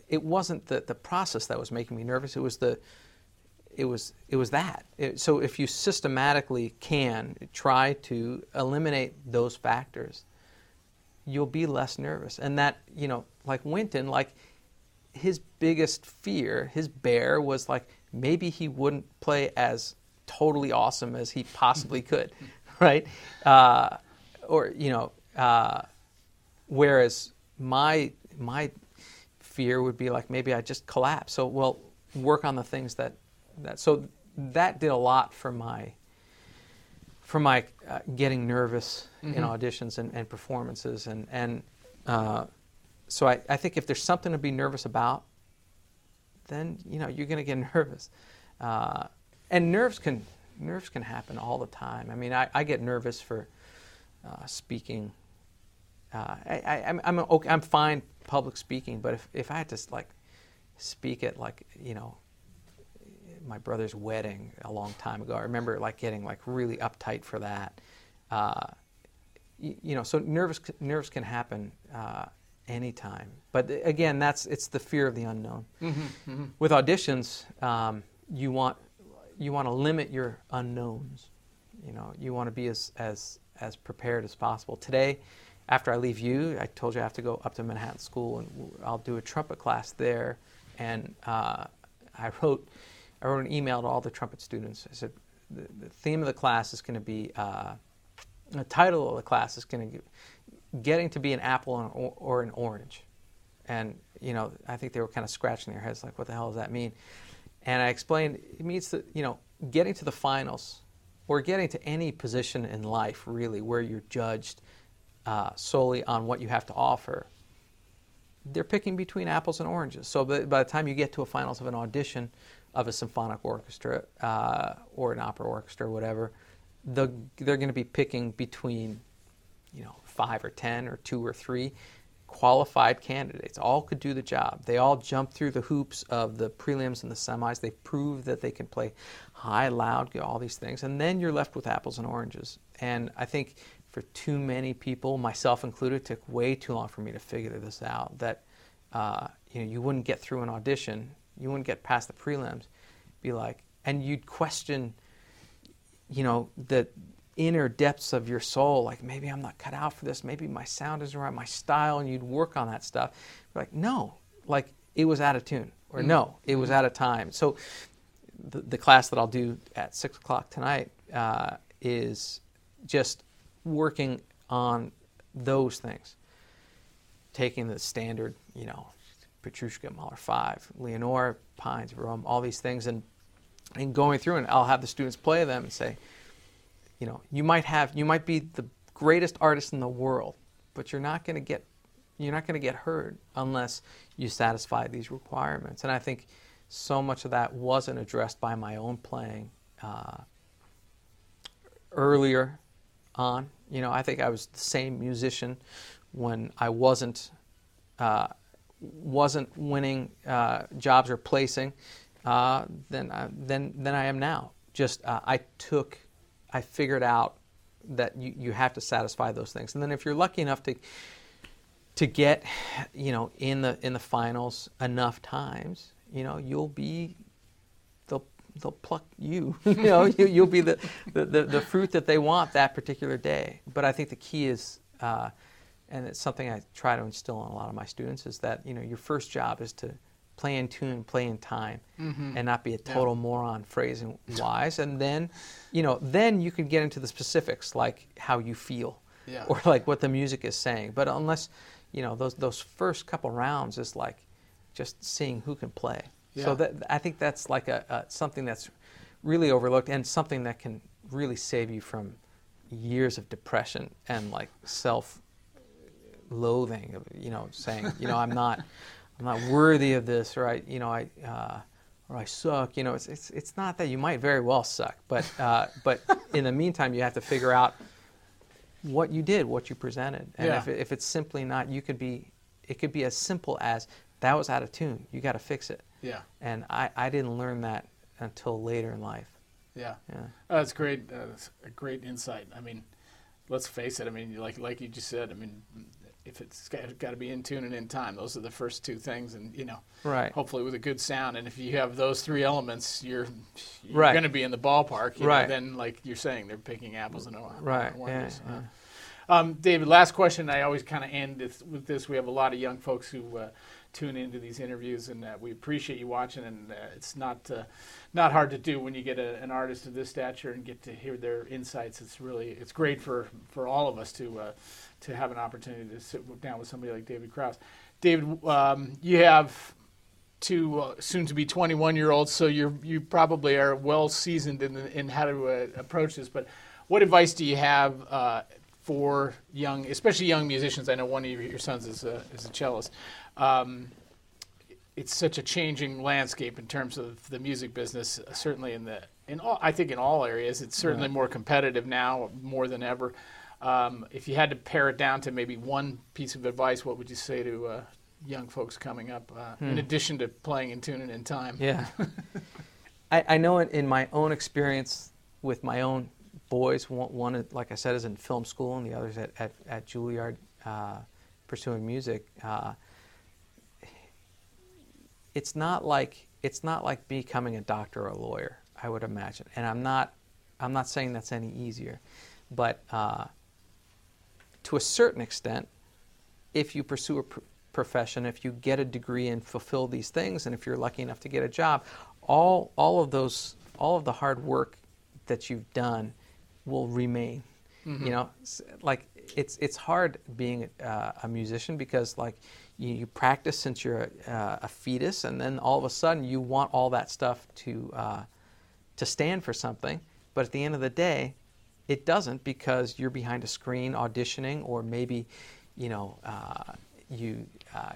it wasn't the process that was making me nervous. It was that. So if you systematically can try to eliminate those factors, you'll be less nervous. And that, you know, like Wynton, like his biggest fear, his bear, was like maybe he wouldn't play as totally awesome as he possibly could, right? Whereas my fear would be like, maybe I just collapse. So, well, work on the things so that did a lot for my getting nervous in auditions and performances. So I think if there's something to be nervous about, then, you know, you're going to get nervous. And nerves can happen all the time. I mean, I get nervous for speaking. I'm fine public speaking, but if I had to like speak at, like, you know, my brother's wedding a long time ago, I remember like getting like really uptight for that. So nerves can happen anytime. But again, it's the fear of the unknown. Mm-hmm, mm-hmm. With auditions, you want to limit your unknowns. You know, you want to be as prepared as possible. Today, after I leave you, I told you I have to go up to Manhattan School, and I'll do a trumpet class there. And I wrote an email to all the trumpet students. I said, the theme of the class is going to be, the title of the class is going to be Getting to Be an Apple or an Orange. And, you know, I think they were kind of scratching their heads, like, what the hell does that mean? And I explained, it means that, you know, getting to the finals or getting to any position in life, really, where you're judged solely on what you have to offer, they're picking between apples and oranges. So by the time you get to a finals of an audition of a symphonic orchestra or an opera orchestra or whatever, they're going to be picking between, you know, 5 or 10 or 2 or 3 qualified candidates. All could do the job. They all jump through the hoops of the prelims and the semis. They prove that they can play high, loud, all these things. And then you're left with apples and oranges. And I think for too many people, myself included, it took way too long for me to figure this out, that you wouldn't get through an audition, you wouldn't get past the prelims, be like, and you'd question, you know, the inner depths of your soul, like, maybe I'm not cut out for this, maybe my sound isn't right, my style, and you'd work on that stuff. You're like, no, like, it was out of tune, or no, it was out of time. So the class that I'll do at 6 o'clock tonight is just working on those things, taking the standard, you know, Petrushka, Mahler 5, Leonore, Pines, Rome, all these things, and going through, and I'll have the students play them and say, you know, you might be the greatest artist in the world, but you're not going to get heard unless you satisfy these requirements. And I think so much of that wasn't addressed by my own playing earlier on. You know, I think I was the same musician when I wasn't winning jobs or placing than I am now. Just I figured out that you have to satisfy those things, and then if you're lucky enough to get, you know, in the finals enough times, you know, they'll pluck you. You know, you'll be the fruit that they want that particular day. But I think the key is, and it's something I try to instill in a lot of my students, is that, you know, your first job is to play in tune, play in time, mm-hmm. and not be a total moron phrasing wise. And then, you know, then you can get into the specifics, like how you feel, or like what the music is saying. But unless, you know, those first couple rounds is like just seeing who can play. Yeah. So that, I think that's like something that's really overlooked, and something that can really save you from years of depression and like self-loathing. You know, saying, you know, I'm not worthy of this, or I suck. You know, it's not that. You might very well suck, but in the meantime, you have to figure out what you did, what you presented, and if it's simply not, it could be as simple as that was out of tune. You got to fix it. Yeah. And I didn't learn that until later in life. Yeah. Yeah. That's great. That's a great insight. I mean, let's face it. I mean, like you just said. I mean, if it's got to be in tune and in time, those are the first two things, and, you know, right. Hopefully with a good sound. And if you have those three elements, you're right. going to be in the ballpark. You know, then, like you're saying, they're picking apples and oranges. Right. Yeah. David, last question. I always kind of end with this. We have a lot of young folks who tune into these interviews, and we appreciate you watching. And it's not hard to do when you get an artist of this stature and get to hear their insights. It's great for all of us to have an opportunity to sit down with somebody like David Krauss. David, you have two soon-to-be 21-year-olds, so you probably are well seasoned in how to approach this. But what advice do you have for especially young musicians? I know one of your sons is a cellist. It's such a changing landscape in terms of the music business. Certainly in all areas, it's certainly more competitive now, more than ever. If you had to pare it down to maybe one piece of advice, what would you say to young folks coming up, in addition to playing in tune and in time? Yeah, I know in my own experience with my own boys, one, like I said, is in film school, and the other's at Juilliard pursuing music. It's not like becoming a doctor or a lawyer, I would imagine. And I'm not saying that's any easier, but to a certain extent, if you pursue a profession, if you get a degree and fulfill these things, and if you're lucky enough to get a job, all of the hard work that you've done will remain. Mm-hmm. You know, like it's hard being a musician, because like you practice since you're a fetus, and then all of a sudden you want all that stuff to stand for something. But at the end of the day, it doesn't, because you're behind a screen auditioning, or maybe, you know,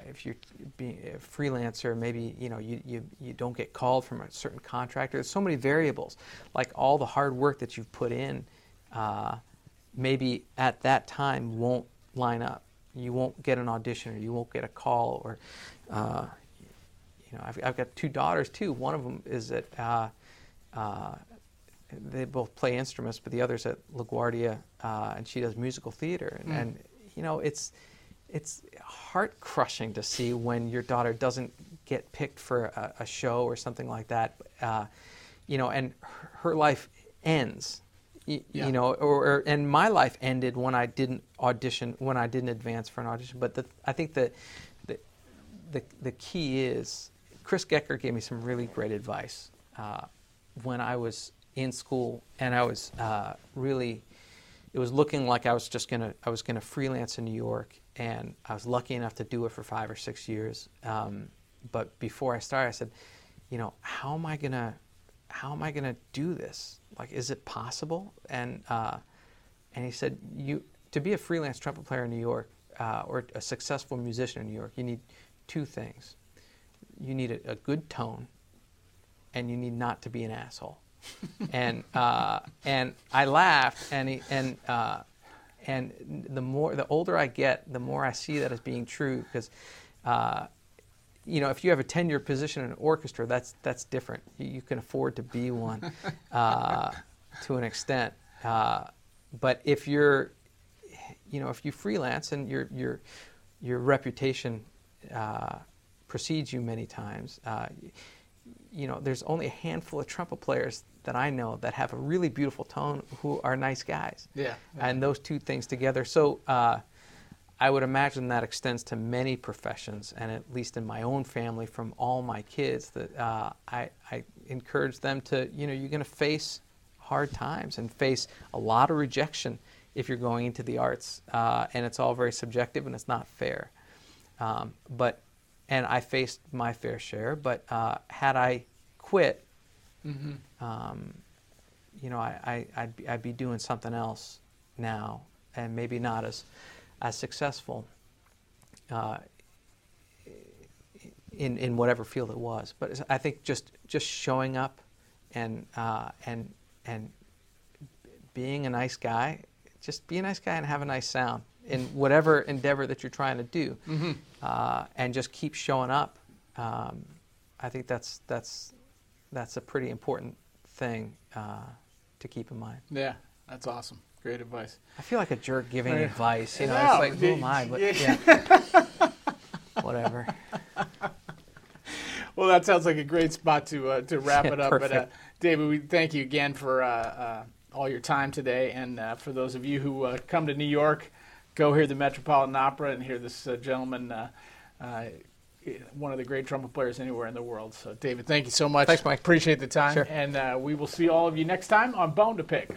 if you're being a freelancer, maybe, you know, you don't get called from a certain contractor. There's so many variables. Like all the hard work that you've put in, maybe at that time won't line up. You won't get an audition, or you won't get a call, or you know, I've got two daughters too. One of them is at they both play instruments, but the other's at LaGuardia, and she does musical theater. And, and you know, it's heart crushing to see when your daughter doesn't get picked for a show or something like that. You know, and her life ends. You know, and my life ended when I didn't audition, when I didn't advance for an audition. But I think that the key is, Chris Gekker gave me some really great advice when I was in school, and I was it was looking like I was gonna freelance in New York, and I was lucky enough to do it for 5 or 6 years. But before I started, I said, you know, how am I gonna do this? Like, is it possible? And he said, you to be a freelance trumpet player in New York, or a successful musician in New York, you need two things. You need a good tone, and you need not to be an asshole. And I laughed, and the older I get, the more I see that as being true, because you know, if you have a tenured position in an orchestra, that's different. You can afford to be one to an extent. But if you're, you know, if you freelance and your reputation precedes you many times, you know, there's only a handful of trumpet players that I know that have a really beautiful tone who are nice guys. Yeah. And those two things together. So I would imagine that extends to many professions, and at least in my own family, from all my kids, that I encourage them to, you know, you're going to face hard times and face a lot of rejection if you're going into the arts, and it's all very subjective and it's not fair. And I faced my fair share, but had I quit, you know, I'd be doing something else now, and maybe not as successful in whatever field it was. But I think just showing up and being a nice guy, just be a nice guy and have a nice sound in whatever endeavor that you're trying to do, and just keep showing up. I think that's a pretty important thing to keep in mind. Yeah, that's awesome. Great advice. I feel like a jerk giving advice. You know, no, it's like, who am I? But yeah, whatever. Well, that sounds like a great spot to wrap it up. But David, we thank you again for all your time today, and for those of you who come to New York, go hear the Metropolitan Opera and hear this gentleman, one of the great trumpet players anywhere in the world. So, David, thank you so much. Thanks, Mike. Appreciate the time. Sure. And we will see all of you next time on Bone to Pick.